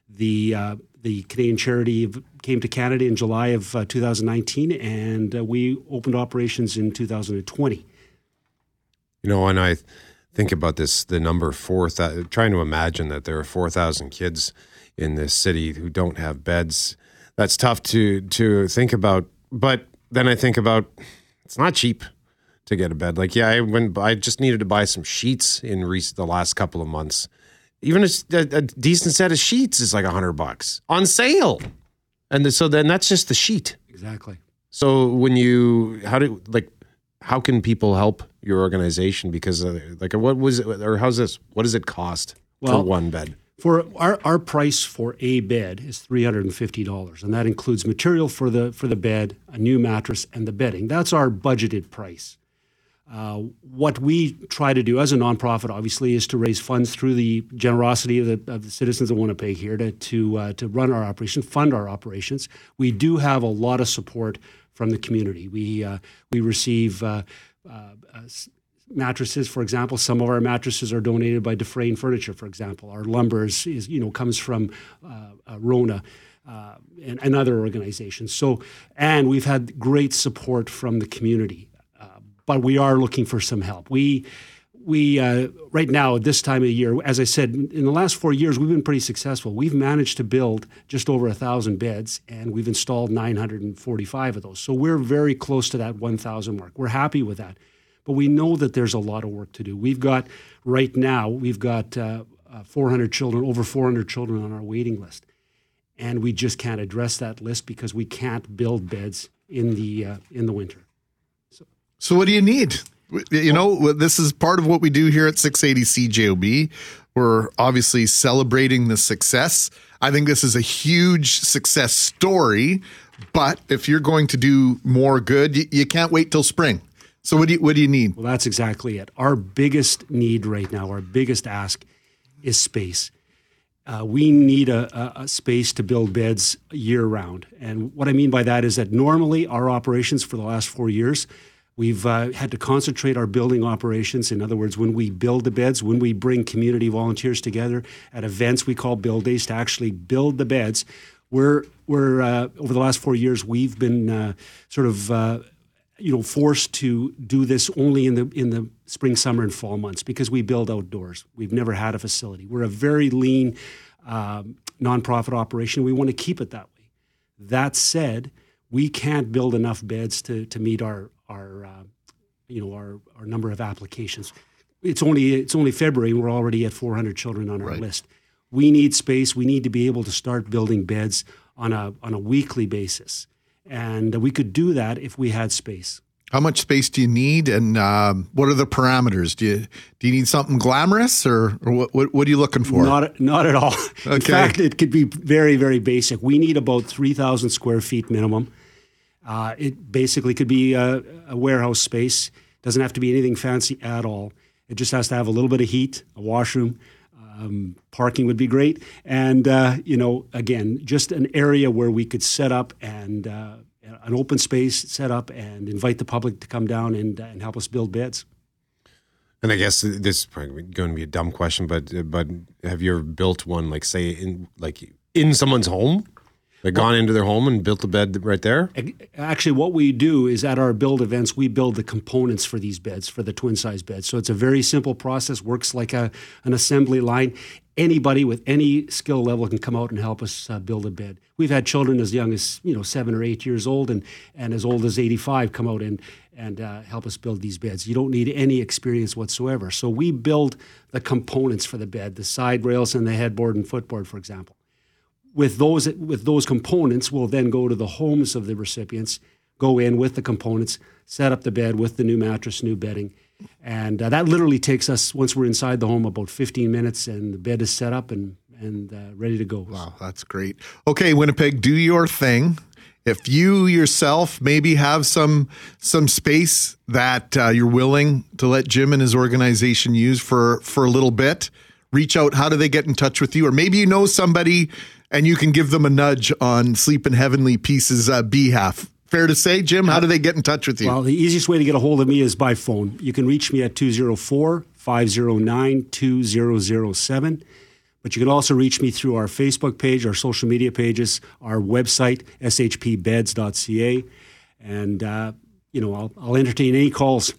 The uh, the Canadian charity came to Canada in July of uh, two thousand nineteen, and uh, we opened operations in two thousand twenty. You know, and I think about this, the number four, th- trying to imagine that there are four thousand kids in this city who don't have beds. That's tough to, to think about. But then I think about, it's not cheap to get a bed. Like, yeah, I, went, I just needed to buy some sheets in re- the last couple of months. Even a, a decent set of sheets is like a hundred bucks on sale. And so then that's just the sheet. Exactly. So when you, how do, like, how can people help your organization? Because uh, like, what was it, or how's this, what does it cost well, for one bed? For our, our price for a bed is three hundred fifty dollars. And that includes material for the, for the bed, a new mattress, and the bedding. That's our budgeted price. Uh, what we try to do as a nonprofit, obviously, is to raise funds through the generosity of the, of the citizens of Winnipeg here to to, uh, to run our operation, fund our operations. We do have a lot of support from the community. We uh, we receive uh, uh, uh, mattresses, for example. Some of our mattresses are donated by Dufresne Furniture, for example. Our lumber is, is you know comes from uh, uh, Rona. Uh, and, and other organizations. So, and we've had great support from the community. But we are looking for some help. We, we uh, right now, at this time of year, as I said, in the last four years, we've been pretty successful. We've managed to build just over one thousand beds, and we've installed nine hundred forty-five of those. So we're very close to that one thousand mark. We're happy with that. But we know that there's a lot of work to do. We've got, right now, we've got uh, uh, four hundred children, over four hundred children on our waiting list. And we just can't address that list because we can't build beds in the uh, in the winter. So what do you need? You know, this is part of what we do here at six eighty C J O B. We're obviously celebrating the success. I think this is a huge success story, but if you're going to do more good, you, you can't wait till spring. So what do you, what do you need? Well, that's exactly it. Our biggest need right now, our biggest ask is space. Uh, we need a, a, a space to build beds year round. And what I mean by that is that normally our operations for the last four years We've uh, had to concentrate our building operations. In other words, when we build the beds, when we bring community volunteers together at events we call build days to actually build the beds, we're, we're uh, over the last four years, we've been uh, sort of uh, you know, forced to do this only in the in the spring, summer, and fall months because we build outdoors. We've never had a facility. We're a very lean um, nonprofit operation. We want to keep it that way. That said, we can't build enough beds to to meet our our uh, you know our, our number of applications. It's only it's only February and we're already at four hundred children on our right. list. We need space. We need to be able to start building beds on a on a weekly basis. And we could do that if we had space. How much space do you need, and um, what are the parameters? Do you do you need something glamorous, or, or what, what what are you looking for? Not not at all. Okay. In fact, it could be very, very basic. We need about three thousand square feet minimum. Uh, it basically could be a, a warehouse space. Doesn't have to be anything fancy at all. It just has to have a little bit of heat, a washroom. Um, parking would be great. And, uh, you know, again, just an area where we could set up and uh, an open space set up and invite the public to come down and, uh, and help us build beds. And I guess this is probably going to be a dumb question, but but have you ever built one, like, say, in like in someone's home? Like well, gone into their home and built a bed right there? Actually, what we do is at our build events, we build the components for these beds, for the twin-size beds. So it's a very simple process, works like a an assembly line. Anybody with any skill level can come out and help us uh, build a bed. We've had children as young as, you know, seven or eight years old and, and as old as eighty-five come out and, and uh, help us build these beds. You don't need any experience whatsoever. So we build the components for the bed, the side rails and the headboard and footboard, for example. With those with those components, we'll then go to the homes of the recipients, go in with the components, set up the bed with the new mattress, new bedding. And uh, that literally takes us, once we're inside the home, about fifteen minutes, and the bed is set up and, and uh, ready to go. Wow, that's great. Okay, Winnipeg, do your thing. If you yourself maybe have some some space that uh, you're willing to let Jim and his organization use for, for a little bit, reach out. How do they get in touch with you? Or maybe you know somebody and you can give them a nudge on Sleep in Heavenly Peace's uh, behalf. Fair to say, Jim, how do they get in touch with you? Well, the easiest way to get a hold of me is by phone. You can reach me at two oh four, five oh nine, two thousand seven. But you can also reach me through our Facebook page, our social media pages, our website, s h p beds dot c a. And, uh, you know, I'll, I'll entertain any calls.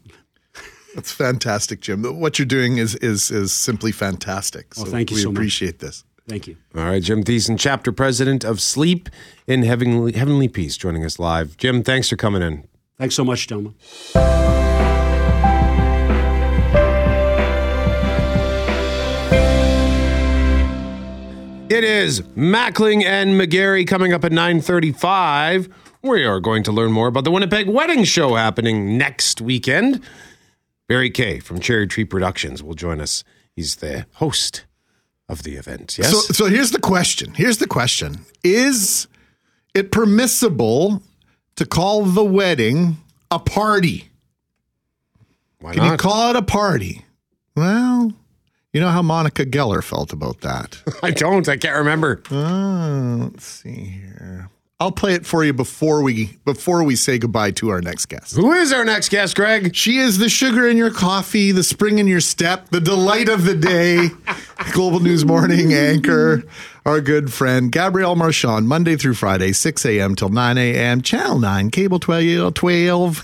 That's fantastic, Jim. What you're doing is is is simply fantastic. So oh, thank you so much. We appreciate this. Thank you. All right, Jim Thiessen, Chapter President of Sleep in Heavenly, Heavenly Peace, joining us live. Jim, thanks for coming in. Thanks so much, gentlemen. It is Mackling and McGarry coming up at nine thirty-five. We are going to learn more about the Winnipeg Wedding Show happening next weekend. Barry Kay from Cherry Tree Productions will join us. He's the host of the event, yes? So, so here's the question. Here's the question. Is it permissible to call the wedding a party? Why Can not? Can you call it a party? Well, you know how Monica Geller felt about that. I don't. I can't remember. Uh, let's see here. I'll play it for you before we before we say goodbye to our next guest. Who is our next guest, Greg? She is the sugar in your coffee, the spring in your step, the delight of the day, Global News Morning anchor, our good friend, Gabrielle Marchand, Monday through Friday, six a.m. till nine a.m., Channel nine, Cable twelve, twelve,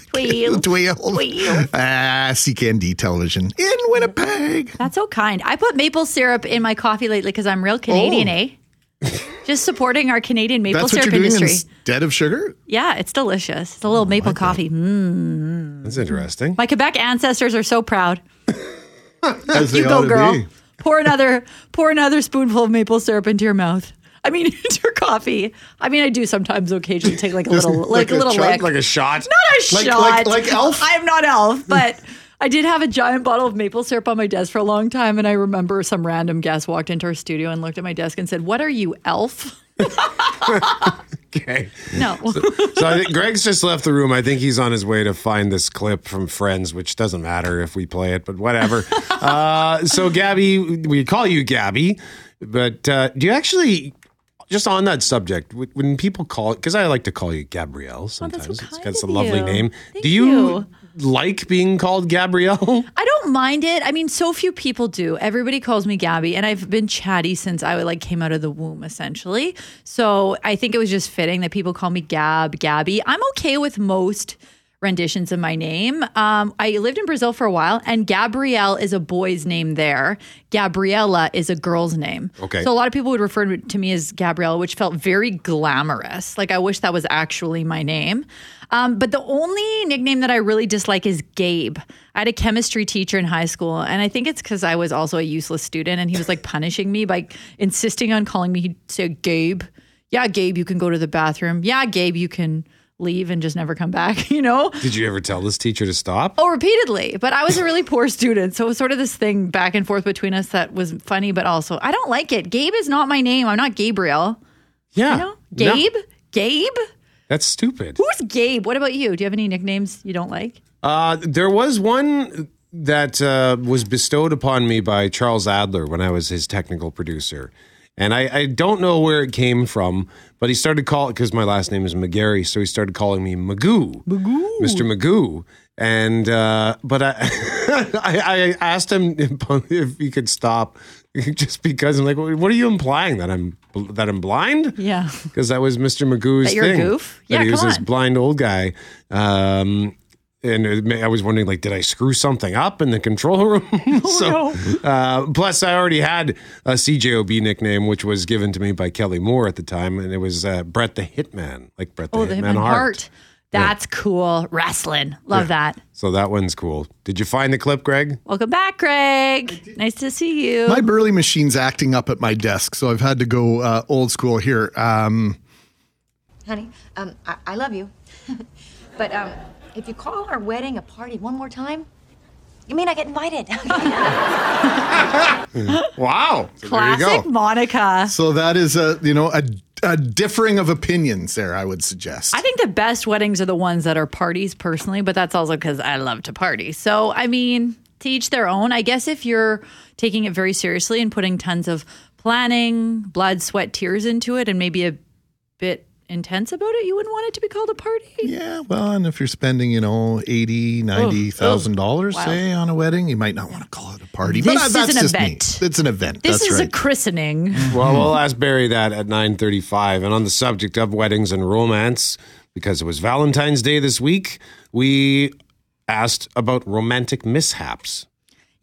twelve, twelve, twelve. Ah, C K N D television in Winnipeg. That's so kind. I put maple syrup in my coffee lately because I'm real Canadian, oh. eh? Just supporting our Canadian maple That's syrup what you're doing industry instead of sugar. Yeah, it's delicious. It's a little oh, maple like coffee. That. Mm. That's interesting. My Quebec ancestors are so proud. As you go, girl. Be. Pour another, pour another spoonful of maple syrup into your mouth. I mean, into your coffee. I mean, I do sometimes occasionally take like a little, like, like a little chunk, lick, like a shot, not a like, shot, like, like Elf. I'm not Elf, but. I did have a giant bottle of maple syrup on my desk for a long time, and I remember some random guest walked into our studio and looked at my desk and said, "What are you, Elf?" Okay. No. so, so I think Greg's just left the room. I think he's on his way to find this clip from Friends, which doesn't matter if we play it, but whatever. uh, so, Gabby, we call you Gabby, but uh, do you actually just on that subject, when people call, because I like to call you Gabrielle sometimes. Oh, that's so kind it's, it's a lovely you. name. Thank do you, you like being called Gabrielle? I don't mind it. I mean, so few people do. Everybody calls me Gabby, and I've been chatty since I like came out of the womb, essentially. So I think it was just fitting that people call me Gab, Gabby. I'm okay with most renditions of my name. Um, I lived in Brazil for a while, and Gabrielle is a boy's name there. Gabriella is a girl's name. Okay. So a lot of people would refer to me as Gabrielle, which felt very glamorous. Like, I wish that was actually my name. Um, but the only nickname that I really dislike is Gabe. I had a chemistry teacher in high school, and I think it's because I was also a useless student, and he was like punishing me by insisting on calling me. He'd say, Gabe, yeah, Gabe, you can go to the bathroom. Yeah, Gabe, you can leave and just never come back, you know? Did you ever tell this teacher to stop? Oh, repeatedly. But I was a really poor student. So it was sort of this thing back and forth between us that was funny, but also I don't like it. Gabe is not my name. I'm not Gabrielle. Yeah. You know? Gabe? No. Gabe? That's stupid. Who's Gabe? What about you? Do you have any nicknames you don't like? Uh, there was one that uh, was bestowed upon me by Charles Adler when I was his technical producer. And I, I don't know where it came from, but he started calling, because my last name is McGarry, so he started calling me Magoo. Magoo. Mister Magoo. And, uh, but I, I I asked him if, if he could stop, just because I'm like, what are you implying? That I'm that I'm blind? Yeah. Because that was Mister Magoo's that you're thing. You're a goof? Yeah, he was on. This blind old guy. Um And I was wondering, like, did I screw something up in the control room? Oh, so, no. uh, plus, I already had a C J O B nickname, which was given to me by Kelly Moore at the time. And it was uh, Brett the Hitman, like Brett the oh, Hitman, Hitman Hart. Heart. That's yeah. cool. Wrestling. Love yeah. that. So that one's cool. Did you find the clip, Greg? Welcome back, Greg. Nice to see you. My Burley machine's acting up at my desk, so I've had to go uh, old school here. Um, Honey, um, I-, I love you. But... Um, if you call our wedding a party one more time, you may not get invited. Wow. So classic there you go. Monica. So that is a, you know, a, a differing of opinions there, I would suggest. I think the best weddings are the ones that are parties personally, but that's also because I love to party. So, I mean, to each their own. I guess if you're taking it very seriously and putting tons of planning, blood, sweat, tears into it, and maybe a bit intense about it, you wouldn't want it to be called a party. Yeah, well, and if you're spending, you know, eighty thousand dollars, ninety thousand dollars, wow. say, on a wedding, you might not want to call it a party. This but is that's an just event. Me. It's an event. This that's is right. a christening. Well, we'll ask Barry that at nine thirty-five. And on the subject of weddings and romance, because it was Valentine's Day this week, we asked about romantic mishaps.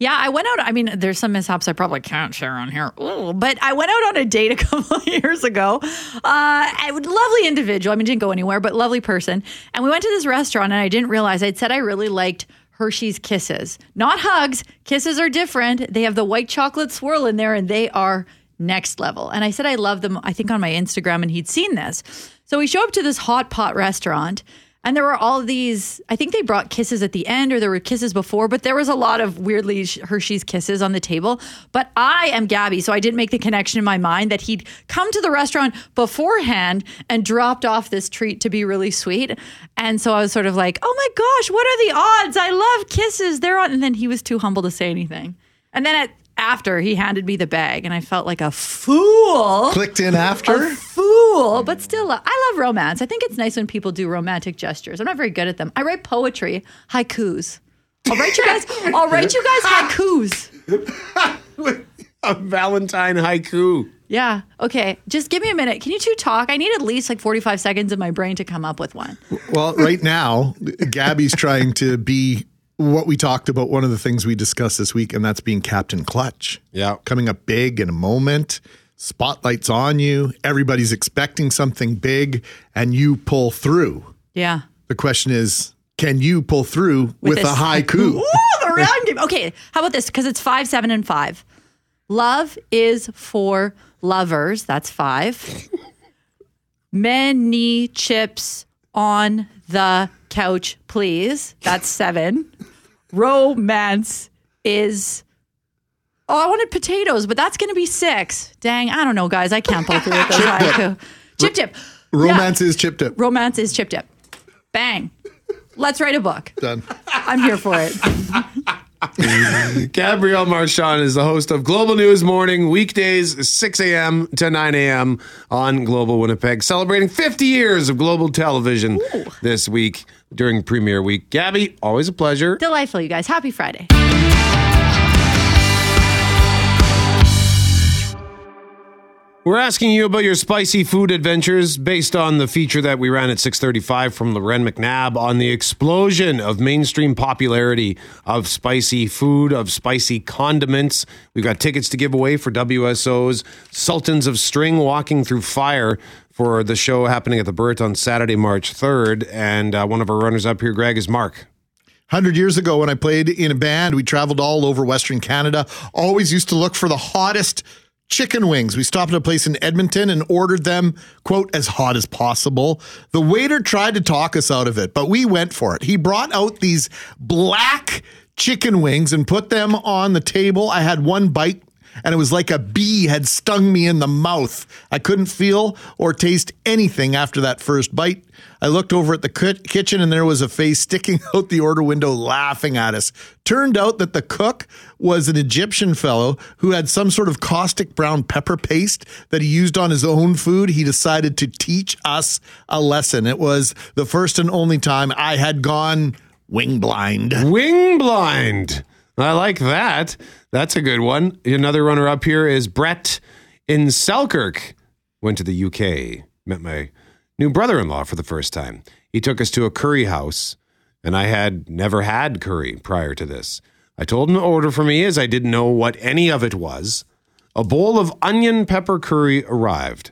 Yeah, I went out. I mean, there's some mishaps I probably can't share on here. Ooh, but I went out on a date a couple of years ago. Uh, I would lovely individual. I mean, didn't go anywhere, but lovely person. And we went to this restaurant, and I didn't realize I'd said I really liked Hershey's Kisses. Not hugs. Kisses are different. They have the white chocolate swirl in there, and they are next level. And I said I love them, I think, on my Instagram, and he'd seen this. So we show up to this hot pot restaurant. And there were all these, I think they brought kisses at the end, or there were kisses before, but there was a lot of weirdly Hershey's Kisses on the table. But I am Gabby, so I didn't make the connection in my mind that he'd come to the restaurant beforehand and dropped off this treat to be really sweet. And so I was sort of like, oh my gosh, what are the odds? I love kisses. They're on. And then he was too humble to say anything. And then at after he handed me the bag, and I felt like a fool. Clicked in after? A fool. But still, I love romance. I think it's nice when people do romantic gestures. I'm not very good at them. I write poetry, haikus. I'll write you guys, I'll write you guys haikus. A Valentine haiku. Yeah. Okay. Just give me a minute. Can you two talk? I need at least like forty-five seconds in my brain to come up with one. Well, right now, Gabby's trying to be what we talked about, one of the things we discussed this week, and that's being Captain Clutch. Yeah. Coming up big in a moment, spotlight's on you, everybody's expecting something big, and you pull through. Yeah. The question is, can you pull through with, with a haiku? haiku? Ooh, the round game. Okay, how about this? Because it's five, seven, and five. Love is for lovers. That's five. Many chips on the couch, please. That's seven. Romance is... Oh, I wanted potatoes, but that's going to be six. Dang, I don't know, guys. I can't pull through with those haiku. Chip dip. Romance yeah. is chip dip. Romance is chip dip. Bang. Let's write a book. Done. I'm here for it. Gabrielle Marchand is the host of Global News Morning, weekdays six a.m. to nine a.m. on Global Winnipeg, celebrating fifty years of global television Ooh. This week during Premiere Week. Gabby, always a pleasure. Delightful, you guys. Happy Friday. We're asking you about your spicy food adventures based on the feature that we ran at six thirty-five from Lauren McNabb on the explosion of mainstream popularity of spicy food, of spicy condiments. We've got tickets to give away for W S O's Sultans of String Walking Through Fire for the show happening at the Burt on Saturday, March third. And uh, one of our runners-up here, Greg, is Mark. Hundred years ago when I played in a band, we traveled all over Western Canada, always used to look for the hottest chicken wings. We stopped at a place in Edmonton and ordered them, quote, as hot as possible. The waiter tried to talk us out of it, but we went for it. He brought out these black chicken wings and put them on the table. I had one bite and it was like a bee had stung me in the mouth. I couldn't feel or taste anything after that first bite. I looked over at the kitchen and there was a face sticking out the order window laughing at us. Turned out that the cook was an Egyptian fellow who had some sort of caustic brown pepper paste that he used on his own food. He decided to teach us a lesson. It was the first and only time I had gone wing blind. Wing blind. I like that. That's a good one. Another runner up here is Brett in Selkirk. Went to the U K, met my new brother-in-law for the first time. He took us to a curry house, and I had never had curry prior to this. I told him to order for me as I didn't know what any of it was. A bowl of onion pepper curry arrived.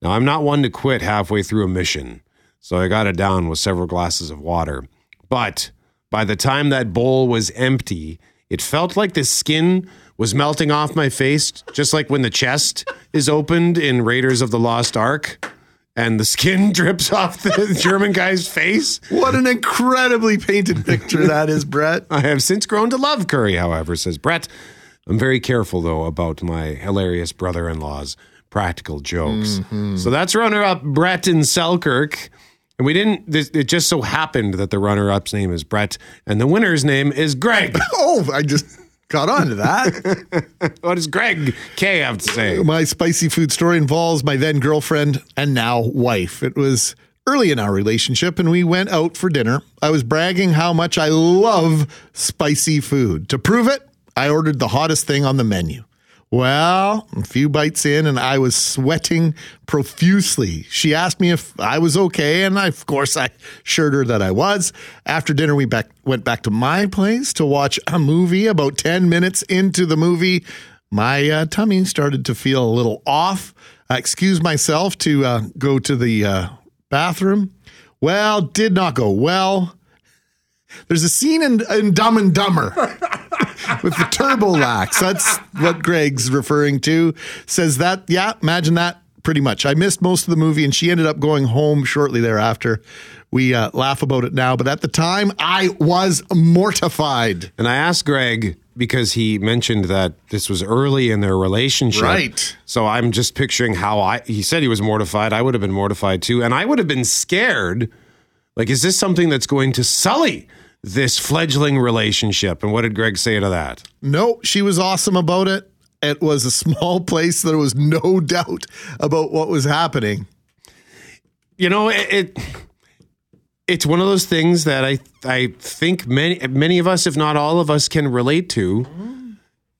Now, I'm not one to quit halfway through a mission, so I got it down with several glasses of water. But by the time that bowl was empty, it felt like the skin was melting off my face, just like when the chest is opened in Raiders of the Lost Ark and the skin drips off the German guy's face. What an incredibly painted picture that is, Brett. I have since grown to love curry, however, says Brett. I'm very careful, though, about my hilarious brother-in-law's practical jokes. Mm-hmm. So that's runner-up Brett in Selkirk. And we didn't, it just so happened that the runner-up's name is Brett, and the winner's name is Greg. Oh, I just got on to that. What does Greg K have to say? My spicy food story involves my then-girlfriend and now wife. It was early in our relationship, and we went out for dinner. I was bragging how much I love spicy food. To prove it, I ordered the hottest thing on the menu. Well, a few bites in and I was sweating profusely. She asked me if I was okay, and I, of course I assured her that I was. After dinner, we back, went back to my place to watch a movie. About ten minutes into the movie, my uh, tummy started to feel a little off. I excused myself to uh, go to the uh, bathroom. Well, did not go well. There's a scene in, in Dumb and Dumber with the turbo lax. That's what Greg's referring to. Says that, yeah, imagine that pretty much. I missed most of the movie and she ended up going home shortly thereafter. We uh, laugh about it now, but at the time I was mortified. And I asked Greg because he mentioned that this was early in their relationship. Right. So I'm just picturing how I, he said he was mortified. I would have been mortified too. And I would have been scared. Like, is this something that's going to sully this fledgling relationship? And what did Greg say to that? No, she was awesome about it. It was a small place. There was no doubt about what was happening. You know, it, it it's one of those things that I I think many many of us, if not all of us, can relate to.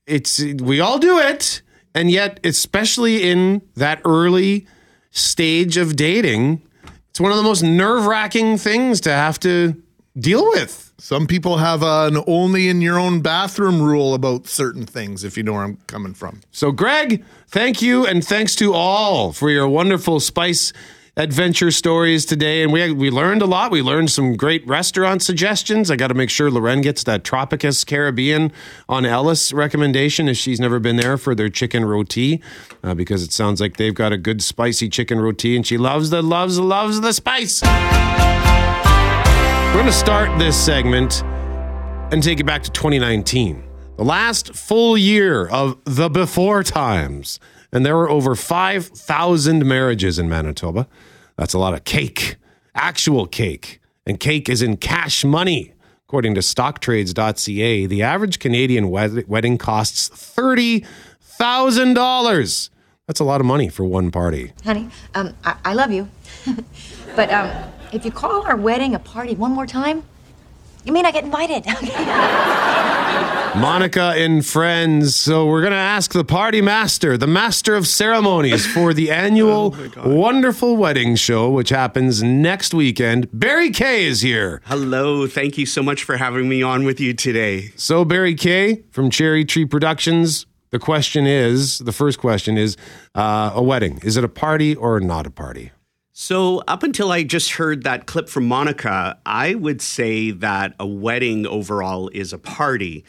It's we all do it, and yet, especially in that early stage of dating, it's one of the most nerve-wracking things to have to deal with. Some people have uh, an only in your own bathroom rule about certain things, if you know where I'm coming from. So, Greg, thank you, and thanks to all for your wonderful spice adventure stories today. And we we learned a lot. We learned some great restaurant suggestions. I got to make sure Loren gets that Tropicus Caribbean on Ellis recommendation if she's never been there for their chicken roti, uh, because it sounds like they've got a good spicy chicken roti, and she loves the, loves, loves the spice. We're going to start this segment and take it back to twenty nineteen, the last full year of the before times. And there were over five thousand marriages in Manitoba. That's a lot of cake, actual cake. And cake is in cash money According to stock trades dot c a, the average Canadian wed- wedding costs thirty thousand dollars. That's a lot of money for one party. Honey, um, I, I love you. But um, if you call our wedding a party one more time, you may not get invited. Monica and friends. So we're going to ask the party master, the master of ceremonies for the annual oh Wonderful Wedding Show, which happens next weekend. Barry Kay is here. Hello. Thank you so much for having me on with you today. So Barry Kay from Cherry Tree Productions. The question is, the first question is, uh, a wedding. Is it a party or not a party? So up until I just heard that clip from Monica, I would say that a wedding overall is a party.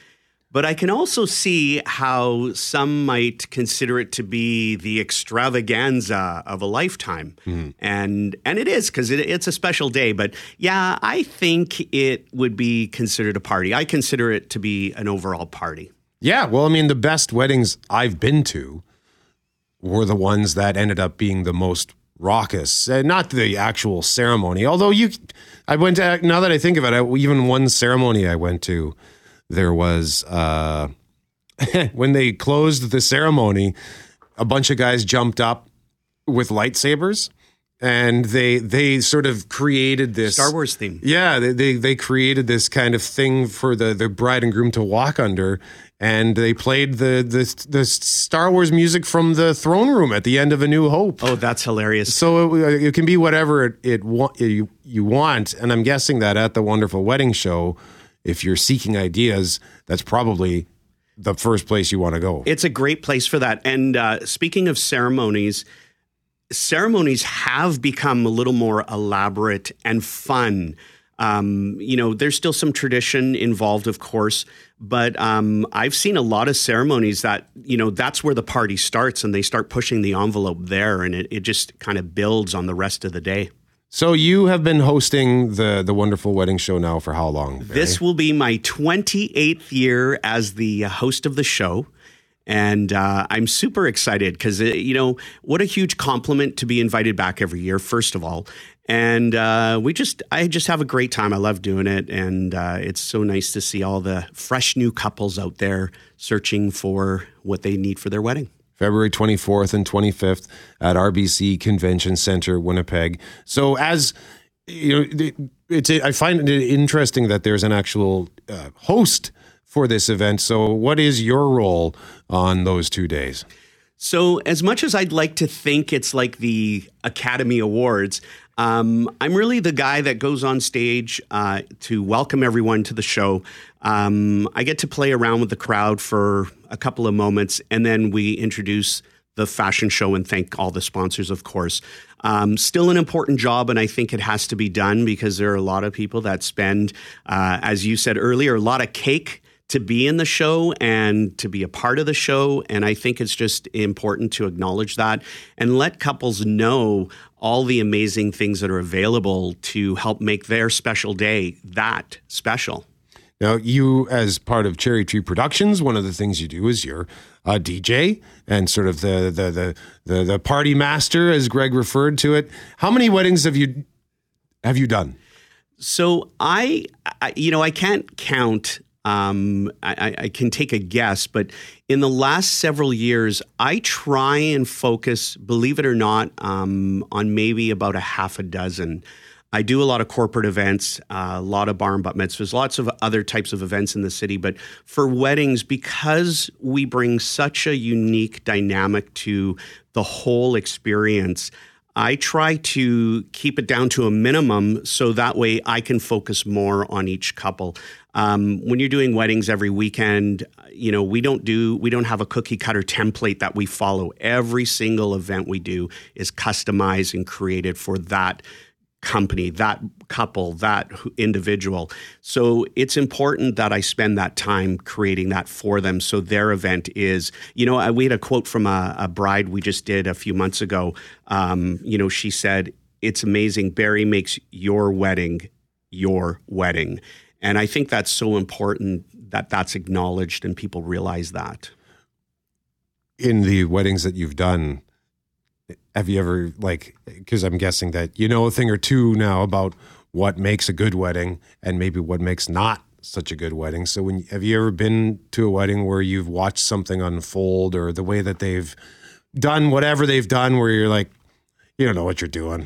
But I can also see how some might consider it to be the extravaganza of a lifetime. Mm-hmm. And and it is, because it, it's a special day. But yeah, I think it would be considered a party. I consider it to be an overall party. Yeah, well, I mean, the best weddings I've been to were the ones that ended up being the most raucous, uh, not the actual ceremony. Although you, I went to, now that I think of it, I, even one ceremony I went to, there was, uh, when they closed the ceremony, a bunch of guys jumped up with lightsabers and they, they sort of created this Star Wars theme. Yeah. They, they, they created this kind of thing for the, the bride and groom to walk under. And they played the, the the Star Wars music from the throne room at the end of A New Hope. Oh, that's hilarious. So it, it can be whatever it, it wa- you, you want. And I'm guessing that at the Wonderful Wedding Show, if you're seeking ideas, that's probably the first place you want to go. It's a great place for that. And uh, speaking of ceremonies, ceremonies have become a little more elaborate and fun. Um, you know, there's still some tradition involved, of course, but um, I've seen a lot of ceremonies that, you know, that's where the party starts and they start pushing the envelope there and it, it just kind of builds on the rest of the day. So you have been hosting the, the Wonderful Wedding Show now for how long, Barry? This will be my twenty-eighth year as the host of the show. And uh, I'm super excited because, you know, what a huge compliment to be invited back every year, first of all. And uh, we just, I just have a great time. I love doing it. And uh, it's so nice to see all the fresh new couples out there searching for what they need for their wedding. February twenty-fourth and twenty-fifth at R B C Convention Centre, Winnipeg. So as, you know, it's, I find it interesting that there's an actual uh, host for this event. So what is your role on those two days? So as much as I'd like to think it's like the Academy Awards, um, I'm really the guy that goes on stage uh, to welcome everyone to the show. Um, I get to play around with the crowd for a couple of moments, and then we introduce the fashion show and thank all the sponsors, of course. Um, still an important job, and I think it has to be done because there are a lot of people that spend, uh, as you said earlier, a lot of cake to be in the show and to be a part of the show. And I think it's just important to acknowledge that and let couples know all the amazing things that are available to help make their special day that special. Now, you, as part of Cherry Tree Productions, one of the things you do is you're a D J and sort of the the the the, the party master, as Greg referred to it. How many weddings have you have you done? So I, I you know, I can't count. Um, I, I can take a guess, but in the last several years, I try and focus, believe it or not, um, on maybe about a half a dozen. I do a lot of corporate events, uh, a lot of bar and bat mitzvahs, lots of other types of events in the city. But for weddings, because we bring such a unique dynamic to the whole experience, I try to keep it down to a minimum so that way I can focus more on each couple. Um, when you're doing weddings every weekend, you know, we don't do, we don't have a cookie cutter template that we follow. Every single event we do is customized and created for that company, that couple, that individual. So it's important that I spend that time creating that for them. So their event is, you know, we had a quote from a, a bride we just did a few months ago. Um, you know, she said, "It's amazing. Barry makes your wedding your wedding." And I think that's so important that that's acknowledged and people realize that. In the weddings that you've done, have you ever, like, because I'm guessing that you know a thing or two now about what makes a good wedding and maybe what makes not such a good wedding. So when have you ever been to a wedding where you've watched something unfold or the way that they've done whatever they've done where you're like, you don't know what you're doing.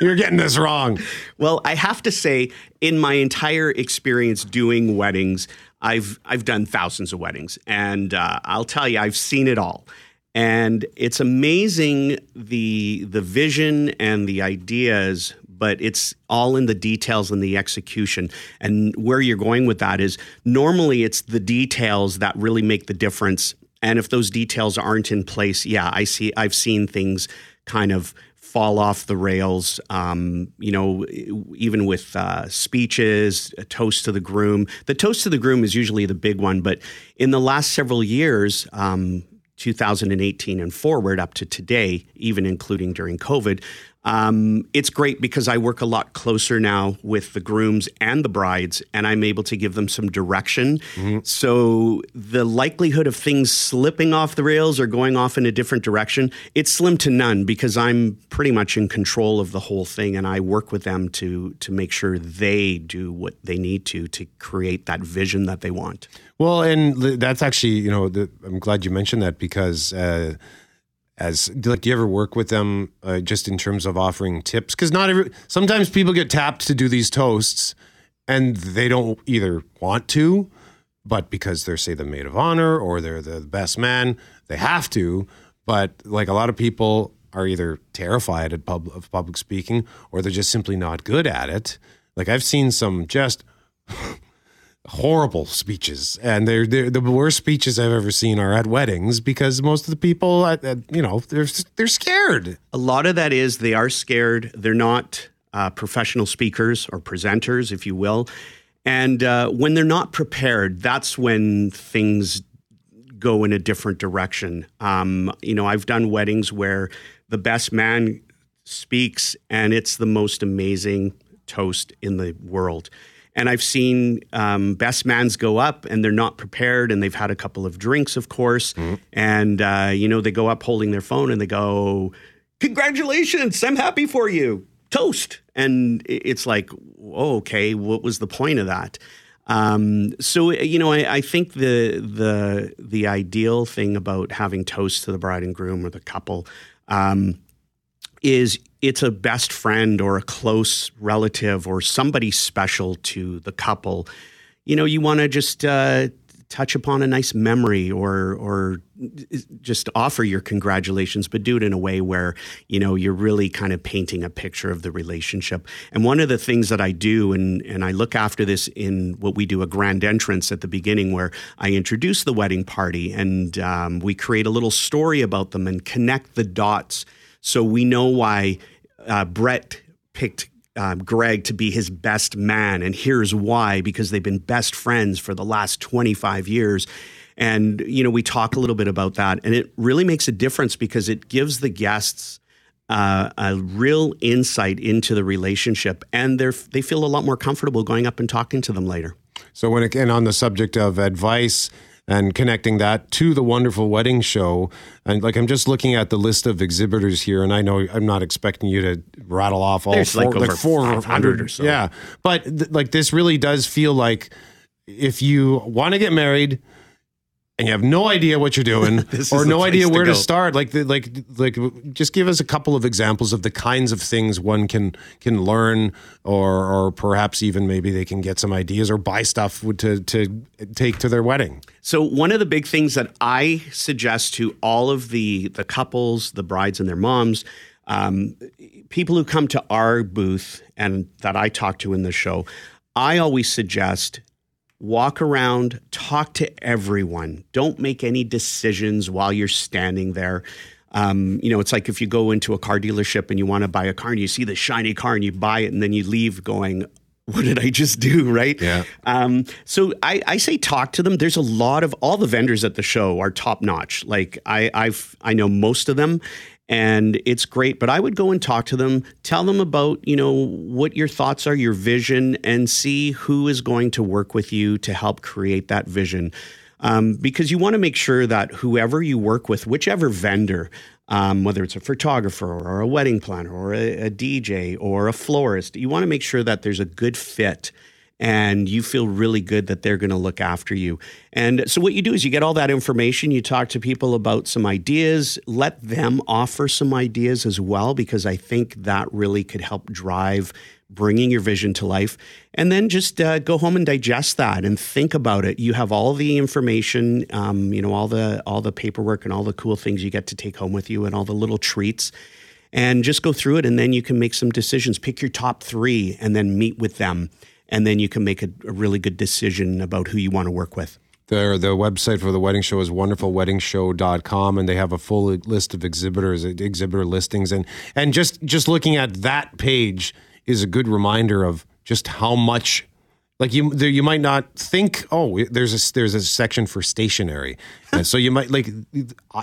You're getting this wrong. Well, I have to say, in my entire experience doing weddings, I've I've done thousands of weddings. And uh, I'll tell you, I've seen it all. And it's amazing the the vision and the ideas, but it's all in the details and the execution. And where you're going with that is normally it's the details that really make the difference. And if those details aren't in place, yeah, I see. I've seen things kind of fall off the rails. Um, you know, even with uh, speeches, a toast to the groom. The toast to the groom is usually the big one, but in the last several years, um, two thousand eighteen and forward up to today, even including during COVID, um, it's great because I work a lot closer now with the grooms and the brides, and I'm able to give them some direction. Mm-hmm. So the likelihood of things slipping off the rails or going off in a different direction, it's slim to none because I'm pretty much in control of the whole thing, and I work with them to to make sure they do what they need to to create that vision that they want. Well, and that's actually, you know, the, I'm glad you mentioned that because uh, as like, do you ever work with them uh, just in terms of offering tips? Because not every sometimes people get tapped to do these toasts, and they don't either want to, but because they're say the maid of honor or they're the best man, they have to. But like a lot of people are either terrified at pub, of public speaking, or they're just simply not good at it. Like I've seen some just. Horrible speeches, and they're, they're the worst speeches I've ever seen are at weddings because most of the people, at, at, you know, they're they're scared. A lot of that is they are scared. They're not uh, professional speakers or presenters, if you will. And uh, when they're not prepared, that's when things go in a different direction. Um, you know, I've done weddings where the best man speaks, and it's the most amazing toast in the world. And I've seen um, best mans go up and they're not prepared and they've had a couple of drinks, of course. Mm-hmm. And, uh, you know, they go up holding their phone and they go, congratulations, I'm happy for you. Toast. And it's like, oh, okay, what was the point of that? Um, so, you know, I, I think the the the ideal thing about having toast to the bride and groom or the couple um, is it's a best friend or a close relative or somebody special to the couple. You know, you want to just uh, touch upon a nice memory or or just offer your congratulations, but do it in a way where, you know, you're really kind of painting a picture of the relationship. And one of the things that I do, and, and I look after this in what we do, a grand entrance at the beginning where I introduce the wedding party and um, we create a little story about them and connect the dots. So we know why uh, Brett picked uh, Greg to be his best man. And here's why, because they've been best friends for the last twenty-five years. And, you know, we talk a little bit about that. And it really makes a difference because it gives the guests uh, a real insight into the relationship. And they're, they feel a lot more comfortable going up and talking to them later. So when it, and on the subject of advice, and connecting that to the Wonderful Wedding Show. And like, I'm just looking at the list of exhibitors here, and I know I'm not expecting you to rattle off all There's four, like, like four hundred or so. Yeah. But th- like, this really does feel like if you want to get married and you have no idea what you're doing or no idea where to, to start, like, the, like, like just give us a couple of examples of the kinds of things one can, can learn or, or perhaps even maybe they can get some ideas or buy stuff to, to take to their wedding. So one of the big things that I suggest to all of the the couples, the brides and their moms, um, people who come to our booth and that I talk to in the show, I always suggest walk around, talk to everyone. Don't make any decisions while you're standing there. Um, you know, it's like if you go into a car dealership and you want to buy a car and you see the shiny car and you buy it and then you leave going, what did I just do? Right. Yeah. Um, so I, I say, talk to them. There's a lot of all the vendors at the show are top notch. Like I, I've, I know most of them and it's great, but I would go and talk to them, tell them about, you know, what your thoughts are, your vision, and see who is going to work with you to help create that vision. Um, because you want to make sure that whoever you work with, whichever vendor, Um, whether it's a photographer or a wedding planner or a, a D J or a florist, you want to make sure that there's a good fit and you feel really good that they're going to look after you. And so what you do is you get all that information, you talk to people about some ideas, let them offer some ideas as well, because I think that really could help drive bringing your vision to life. And then just uh, go home and digest that and think about it. You have all the information, um, you know, all the all the paperwork and all the cool things you get to take home with you and all the little treats. And just go through it, and then you can make some decisions. Pick your top three and then meet with them. And then you can make a, a really good decision about who you want to work with. The, the website for the wedding show is wonderful wedding show dot com, and they have a full list of exhibitors, exhibitor listings. And and just, just looking at that page is a good reminder of just how much... Like you, there, you might not think. Oh, there's a there's a section for stationery, and so you might like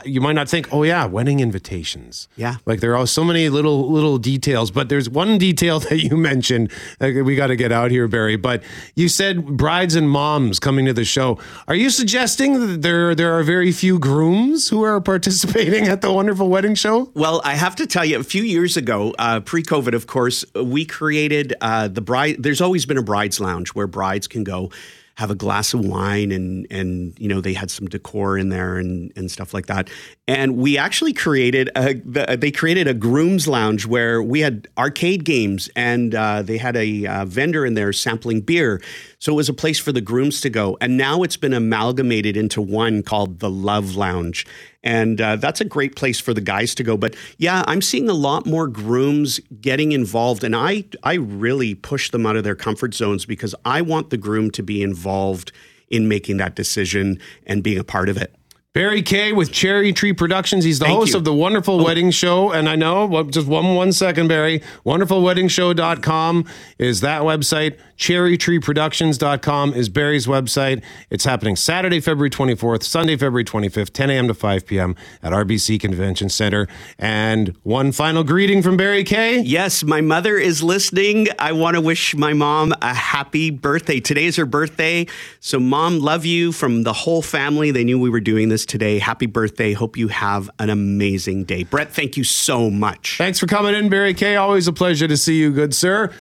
you might not think. Oh yeah, wedding invitations. Yeah, like there are so many little little details, but there's one detail that you mentioned. That we got to get out here, Barry. But you said brides and moms coming to the show. Are you suggesting that there there are very few grooms who are participating at the Wonderful Wedding Show? Well, I have to tell you, a few years ago, uh, pre-COVID, of course, we created uh, the bride. There's always been a bride's lounge where brides can go have a glass of wine and, and you know, they had some decor in there and, and stuff like that. And we actually created, a, the, they created a groom's lounge where we had arcade games and uh, they had a uh, vendor in there sampling beer. So it was a place for the grooms to go. And now it's been amalgamated into one called the Love Lounge. And uh, that's a great place for the guys to go. But yeah, I'm seeing a lot more grooms getting involved. And I, I really push them out of their comfort zones because I want the groom to be involved in making that decision and being a part of it. Barry Kay with Cherry Tree Productions. He's the Thank host you. of the Wonderful oh. Wedding Show. And I know, just one one second, Barry. wonderful wedding show dot com is that website. cherry tree productions dot com is Barry's website. It's happening Saturday, February twenty-fourth, Sunday, February twenty-fifth, ten a.m. to five p.m. at R B C Convention Centre. And one final greeting from Barry Kay. Yes, my mother is listening. I want to wish my mom a happy birthday. Today is her birthday. So, Mom, love you from the whole family. They knew we were doing this today. Happy birthday. Hope you have an amazing day. Brett, thank you so much. Thanks for coming in, Barry Kay. Always a pleasure to see you, good sir.